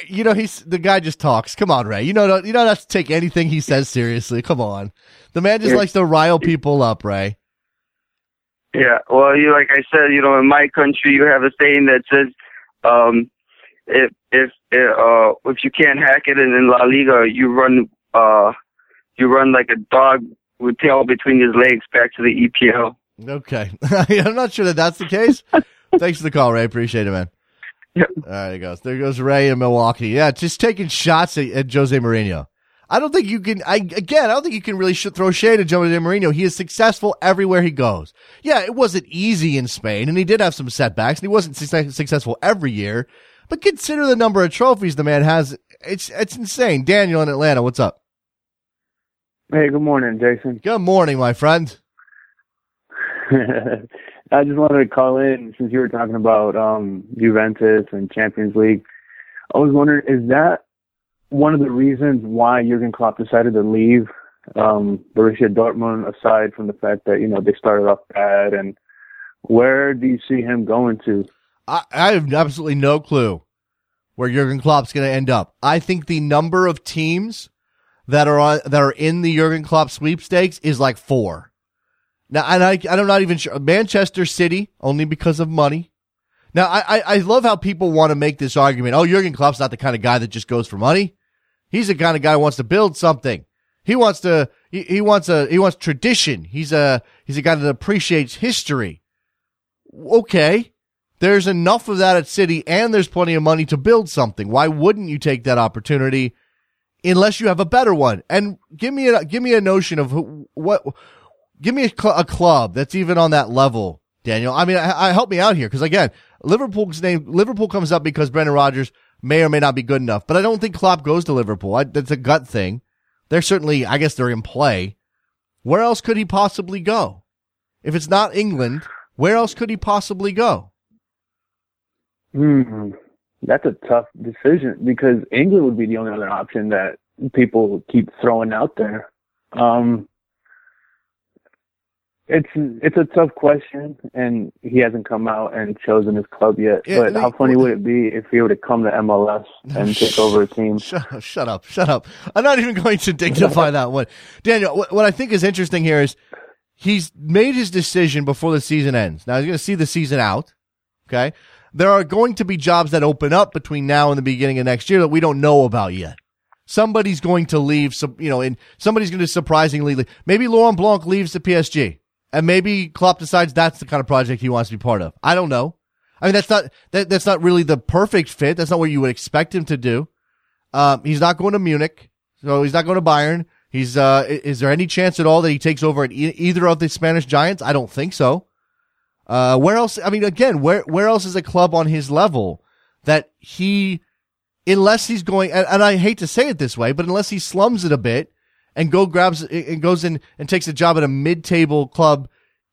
You know, he's, the guy just talks. Come on, Ray. You know, you don't have to take anything he says seriously. Come on. The man just yeah. likes to rile people up, Ray. Yeah. Well, you, like I said, you know, in my country, you have a saying that says, um, if, if, Uh, if you can't hack it in La Liga, you run, uh, you run like a dog with tail between his legs back to the E P L. Okay. I'm not sure that that's the case. Thanks for the call, Ray. Appreciate it, man. Yep. All right, there goes. There goes Ray in Milwaukee. Yeah, just taking shots at, at Jose Mourinho. I don't think you can, I, again, I don't think you can really sh- throw shade at Jose Mourinho. He is successful everywhere he goes. Yeah, it wasn't easy in Spain, and he did have some setbacks, and he wasn't su- successful every year. But consider the number of trophies the man has. It's it's insane. Daniel in Atlanta, what's up? Hey, good morning, Jason. Good morning, my friend. I just wanted to call in since you were talking about um, Juventus and Champions League. I was wondering, is that one of the reasons why Jurgen Klopp decided to leave um, Borussia Dortmund, aside from the fact that, you know, they started off bad? And where do you see him going to? I, I have absolutely no clue where Jurgen Klopp's going to end up. I think the number of teams that are on, that are in the Jurgen Klopp sweepstakes is like four. Now, and I, I'm not even sure. Manchester City, only because of money. Now, I, I, I love how people want to make this argument. Oh, Jurgen Klopp's not the kind of guy that just goes for money. He's the kind of guy who wants to build something. He wants to, he, he wants a, he wants tradition. He's a, he's a guy that appreciates history. Okay. There's enough of that at City, and there's plenty of money to build something. Why wouldn't you take that opportunity unless you have a better one? And give me a, give me a notion of who, what, give me a, cl- a club that's even on that level, Daniel. I mean, I, I help me out here. Cause again, Liverpool's name, Liverpool comes up because Brendan Rodgers may or may not be good enough, but I don't think Klopp goes to Liverpool. I, that's a gut thing. They're certainly, I guess they're in play. Where else could he possibly go? If it's not England, where else could he possibly go? Hmm. That's a tough decision because England would be the only other option that people keep throwing out there. Um, it's it's a tough question, and he hasn't come out and chosen his club yet. Yeah, but they, how funny would it be if he were to come to M L S and take over a team? Shut, shut up, shut up. I'm not even going to dignify that one. Daniel, what, what I think is interesting here is he's made his decision before the season ends. Now he's going to see the season out, okay? There are going to be jobs that open up between now and the beginning of next year that we don't know about yet. Somebody's going to leave, you know, and somebody's going to surprisingly leave. Maybe Laurent Blanc leaves the P S G, and maybe Klopp decides that's the kind of project he wants to be part of. I don't know. I mean, that's not that, that's not really the perfect fit. That's not what you would expect him to do. Um, he's not going to Munich, so he's not going to Bayern. He's uh, is there any chance at all that he takes over at e- either of the Spanish giants? I don't think so. Uh, where else? I mean, again, where, where else is a club on his level that he, unless he's going, and, and I hate to say it this way, but unless he slums it a bit and go grabs and goes in and takes a job at a mid-table club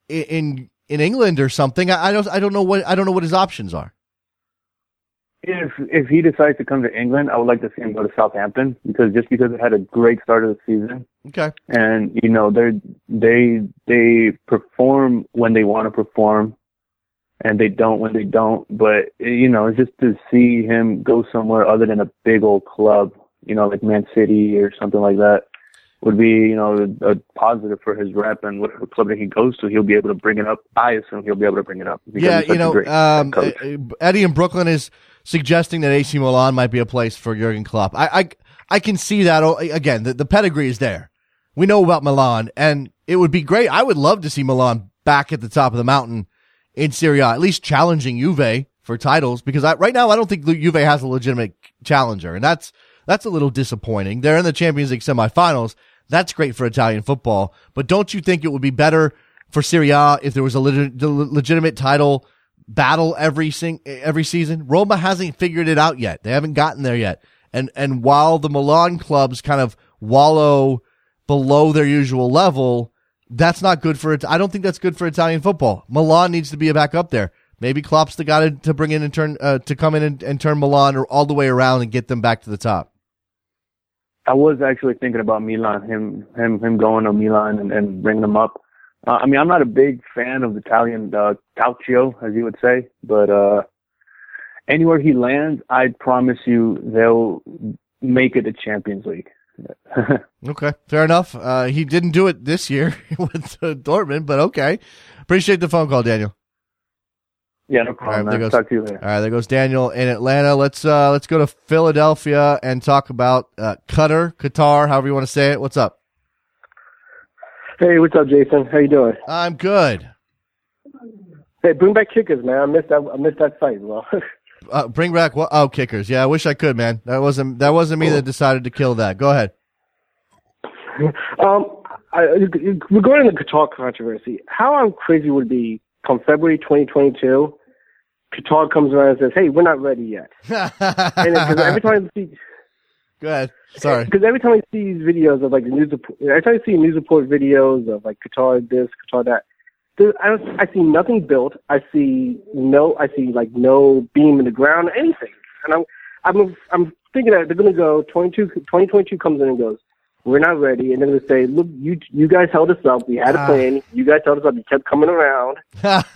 in, in, in England or something, I, I don't, I don't know what, I don't know what his options are. If, if he decides to come to England, I would like to see him go to Southampton because just because it had a great start of the season. Okay. And, you know, they they they perform when they want to perform and they don't when they don't. But, you know, it's just to see him go somewhere other than a big old club, you know, like Man City or something like that would be, you know, a, a positive for his rep and whatever club that he goes to, he'll be able to bring it up. I assume he'll be able to bring it up. Yeah, you know, um, Eddie in Brooklyn is suggesting that A C Milan might be a place for Jurgen Klopp. I, I, I can see that. Again, the, the pedigree is there. We know about Milan, and it would be great. I would love to see Milan back at the top of the mountain in Serie A, at least challenging Juve for titles, because I, right now I don't think Juve has a legitimate challenger, and that's that's a little disappointing. They're in the Champions League semifinals. That's great for Italian football, but don't you think it would be better for Serie A if there was a leg- legitimate title battle every sing- every season? Roma hasn't figured it out yet. They haven't gotten there yet. And and while the Milan clubs kind of wallow below their usual level, that's not good for it. I don't think that's good for Italian football. Milan needs to be back up there. Maybe Klopp's the guy to bring in and turn uh, to come in and, and turn Milan or all the way around and get them back to the top. I was actually thinking about Milan, him him him going to Milan and, and bringing them up. Uh, I mean, I'm not a big fan of Italian uh, calcio, as you would say, but uh, anywhere he lands, I promise you they'll make it a Champions League. Okay, fair enough. Uh, he didn't do it this year with uh, Dortmund, but okay. Appreciate the phone call, Daniel. Yeah, no problem. All right, goes, talk to you later. All right, there goes Daniel in Atlanta. Let's uh, let's go to Philadelphia and talk about uh, Qatar, Qatar, however you want to say it. What's up? Hey, what's up, Jason? How you doing? I'm good. Hey, bring back kickers, man. I missed that. I missed that fight, bro. uh, bring back what? Oh, kickers. Yeah, I wish I could, man. That wasn't that wasn't me that decided to kill that. Go ahead. Um, I, regarding the Qatar controversy, how crazy would it be come February twenty twenty-two, Qatar comes around and says, "Hey, we're not ready yet." And because every time I see. Go ahead. Sorry. Because every time I see these videos of like the news, report, every time I see news report videos of like Qatar this, Qatar that, there, I don't, I see nothing built. I see no, I see like no beam in the ground, anything. And I'm, I'm, I'm thinking that they're gonna go twenty-two, twenty twenty-two comes in and goes, we're not ready, and they're gonna say, look, you, you guys held us up. We had a plan. You guys held us up. You kept coming around.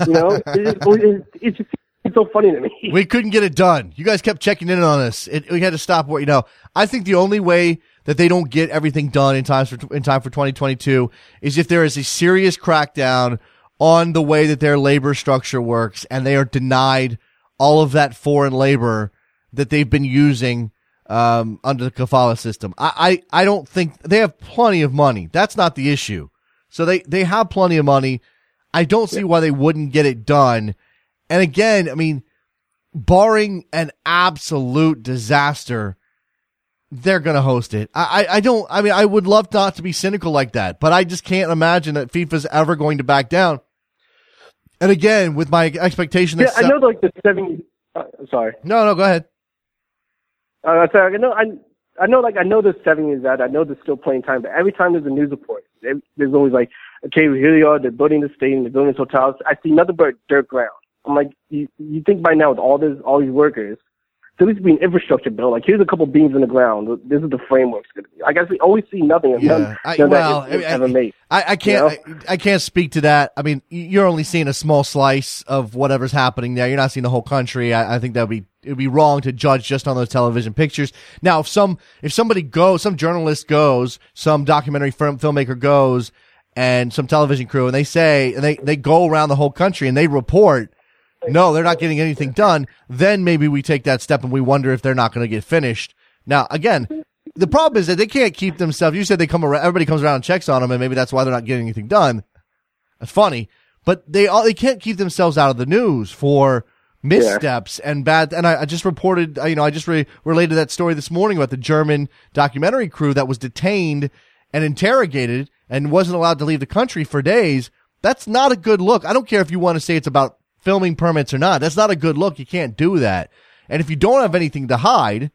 You know, it's just, it's, it's just. It's so funny to me. We couldn't get it done. You guys kept checking in on us. It, we had to stop. What you know, I think the only way that they don't get everything done in time for in time for twenty twenty-two is if there is a serious crackdown on the way that their labor structure works, and they are denied all of that foreign labor that they've been using um, under the kafala system. I, I I don't think they have plenty of money. That's not the issue. So they they have plenty of money. I don't see why they wouldn't get it done. And again, I mean, barring an absolute disaster, they're going to host it. I, I, I don't, I mean, I would love not to be cynical like that, but I just can't imagine that FIFA's ever going to back down. And again, with my expectation. That yeah, se- I know like the seven, uh, sorry. No, no, go ahead. Uh, sorry, I know, I, I know, like, I know there's seven years out. I know there's still playing time, but every time there's a news report, there's always like, okay, here they are. They're building the stadium. They're building this hotel. I see nothing but dirt ground. I'm like, you, you think by now with all this, all these workers, there needs to be an infrastructure built. Like, here's a couple beams in the ground. This is the framework's going to be. I guess we always see nothing of yeah. none, I, none well, that is, I, ever made. I, I can't. You know? I, I can't speak to that. I mean, you're only seeing a small slice of whatever's happening there. You're not seeing the whole country. I, I think that would be it'd be wrong to judge just on those television pictures. Now, if some if somebody goes, some journalist goes, some documentary film, filmmaker goes, and some television crew, and they say and they they go around the whole country and they report. No, they're not getting anything done. Then maybe we take that step and we wonder if they're not going to get finished. Now, again, the problem is that they can't keep themselves. You said they come around, everybody comes around and checks on them, and maybe that's why they're not getting anything done. That's funny, but they all, they can't keep themselves out of the news for missteps yeah. and bad. And I, I just reported, you know, I just re- related that story this morning about the German documentary crew that was detained and interrogated and wasn't allowed to leave the country for days. That's not a good look. I don't care if you want to say it's about filming permits or not. That's not a good look. You can't do that. And if you don't have anything to hide,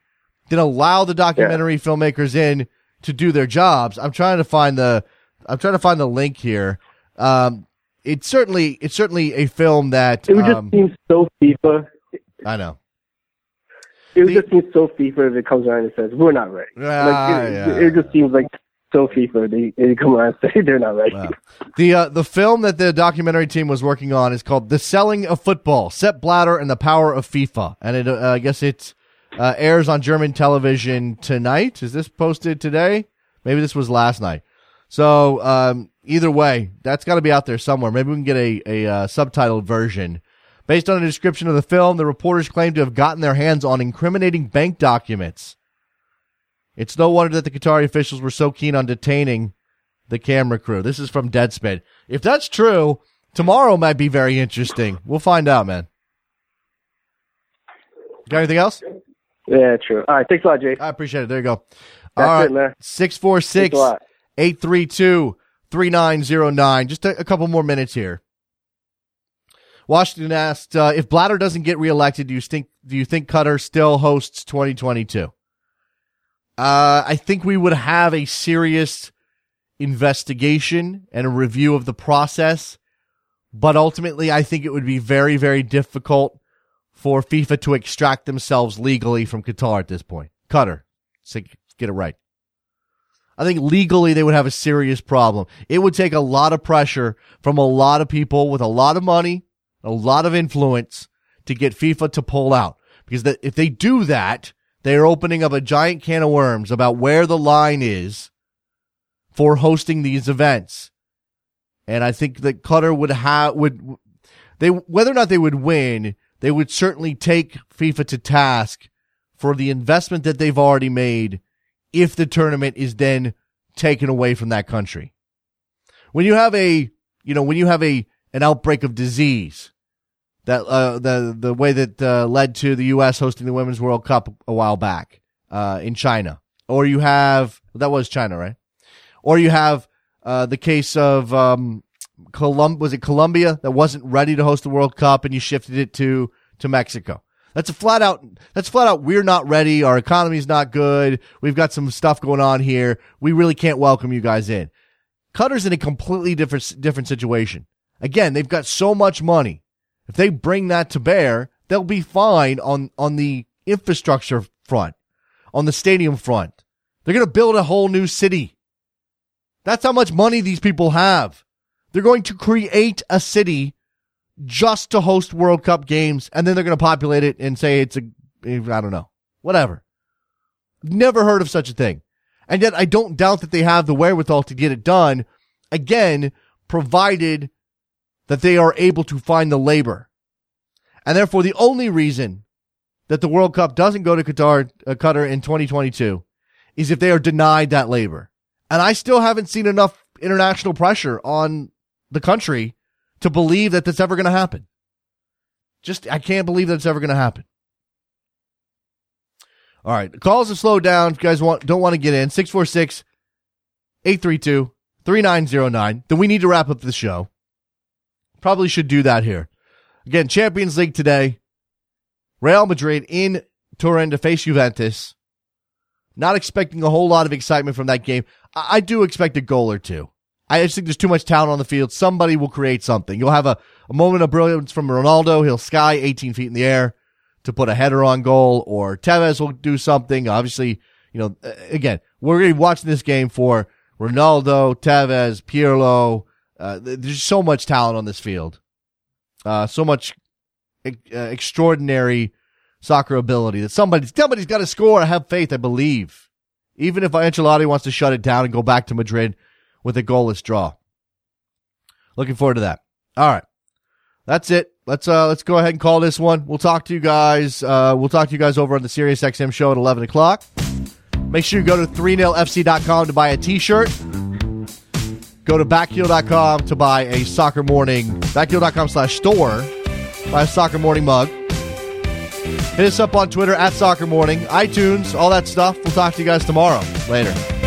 then allow the documentary yeah. filmmakers in to do their jobs. I'm trying to find the, I'm trying to find the link here. Um, it's certainly, it's certainly a film that it would um, just seem so FIFA. I know. It would the, just seem so FIFA if it comes around and says we're not ready. Uh, like, it, yeah. it just seems like. So FIFA, they, they come around and say they're not ready. Wow. The uh, the film that the documentary team was working on is called "The Selling of Football: Sepp Blatter and the Power of FIFA," and it, uh, I guess it uh, airs on German television tonight. Is this posted today? Maybe this was last night. So um, either way, that's got to be out there somewhere. Maybe we can get a a uh, subtitled version. Based on a description of the film, the reporters claim to have gotten their hands on incriminating bank documents. It's no wonder that the Qatari officials were so keen on detaining the camera crew. This is from Deadspin. If that's true, tomorrow might be very interesting. We'll find out, man. Got anything else? Yeah, true. All right, thanks a lot, Jake. I appreciate it. There you go. All that's right, six four six, eight three two, three nine zero nine. Just a, a couple more minutes here. Washington asked, uh, if Blatter doesn't get reelected, do you think do you think Qatar still hosts twenty twenty-two? Uh, I think we would have a serious investigation and a review of the process, but ultimately I think it would be very, very difficult for FIFA to extract themselves legally from Qatar at this point. Qatar, so get it right. I think legally they would have a serious problem. It would take a lot of pressure from a lot of people with a lot of money, a lot of influence to get FIFA to pull out, because that, if they do that, they're opening up a giant can of worms about where the line is for hosting these events. And I think that Qatar would have, would, they, whether or not they would win, they would certainly take FIFA to task for the investment that they've already made if the tournament is then taken away from that country. When you have a, you know, when you have a, an outbreak of disease, that uh, the the way that uh, led to the U S hosting the Women's World Cup a while back uh, in China, or you have that was China, right? Or you have uh, the case of um, Colum- was it Colombia that wasn't ready to host the World Cup and you shifted it to to Mexico. That's a flat out. That's flat out. We're not ready. Our economy's not good. We've got some stuff going on here. We really can't welcome you guys in. Qatar's in a completely different different situation. Again, they've got so much money. If they bring that to bear, they'll be fine on, on the infrastructure front, on the stadium front. They're going to build a whole new city. That's how much money these people have. They're going to create a city just to host World Cup games, and then they're going to populate it and say it's a, I don't know, whatever. Never heard of such a thing. And yet I don't doubt that they have the wherewithal to get it done, again, provided that they are able to find the labor. And therefore, the only reason that the World Cup doesn't go to Qatar, uh, Qatar in twenty twenty-two is if they are denied that labor. And I still haven't seen enough international pressure on the country to believe that that's ever going to happen. Just, I can't believe that's ever going to happen. All right. Calls have slowed down. If you guys want, don't want to get in, six four six, eight three two, three nine zero nine. Then we need to wrap up the show. Probably should do that here. Again, Champions League today. Real Madrid in Turin to face Juventus. Not expecting a whole lot of excitement from that game. I, I do expect a goal or two. I just think there's too much talent on the field. Somebody will create something. You'll have a, a moment of brilliance from Ronaldo. He'll sky eighteen feet in the air to put a header on goal, or Tevez will do something. Obviously, you know, again, we're going to be watching this game for Ronaldo, Tevez, Pirlo. Uh, there's so much talent on this field. Uh, so much e- extraordinary soccer ability that somebody, somebody's got to score. I have faith. I believe. Even if Ancelotti wants to shut it down and go back to Madrid with a goalless draw. Looking forward to that. All right. That's it. Let's uh let's go ahead and call this one. We'll talk to you guys. Uh, we'll talk to you guys over on the Sirius X M show at eleven o'clock. Make sure you go to three nil f c dot com to buy a t-shirt. Go to backheel dot com to buy a Soccer Morning. backheel dot com slash store. Buy a Soccer Morning mug. Hit us up on Twitter at Soccer Morning. iTunes, all that stuff. We'll talk to you guys tomorrow. Later.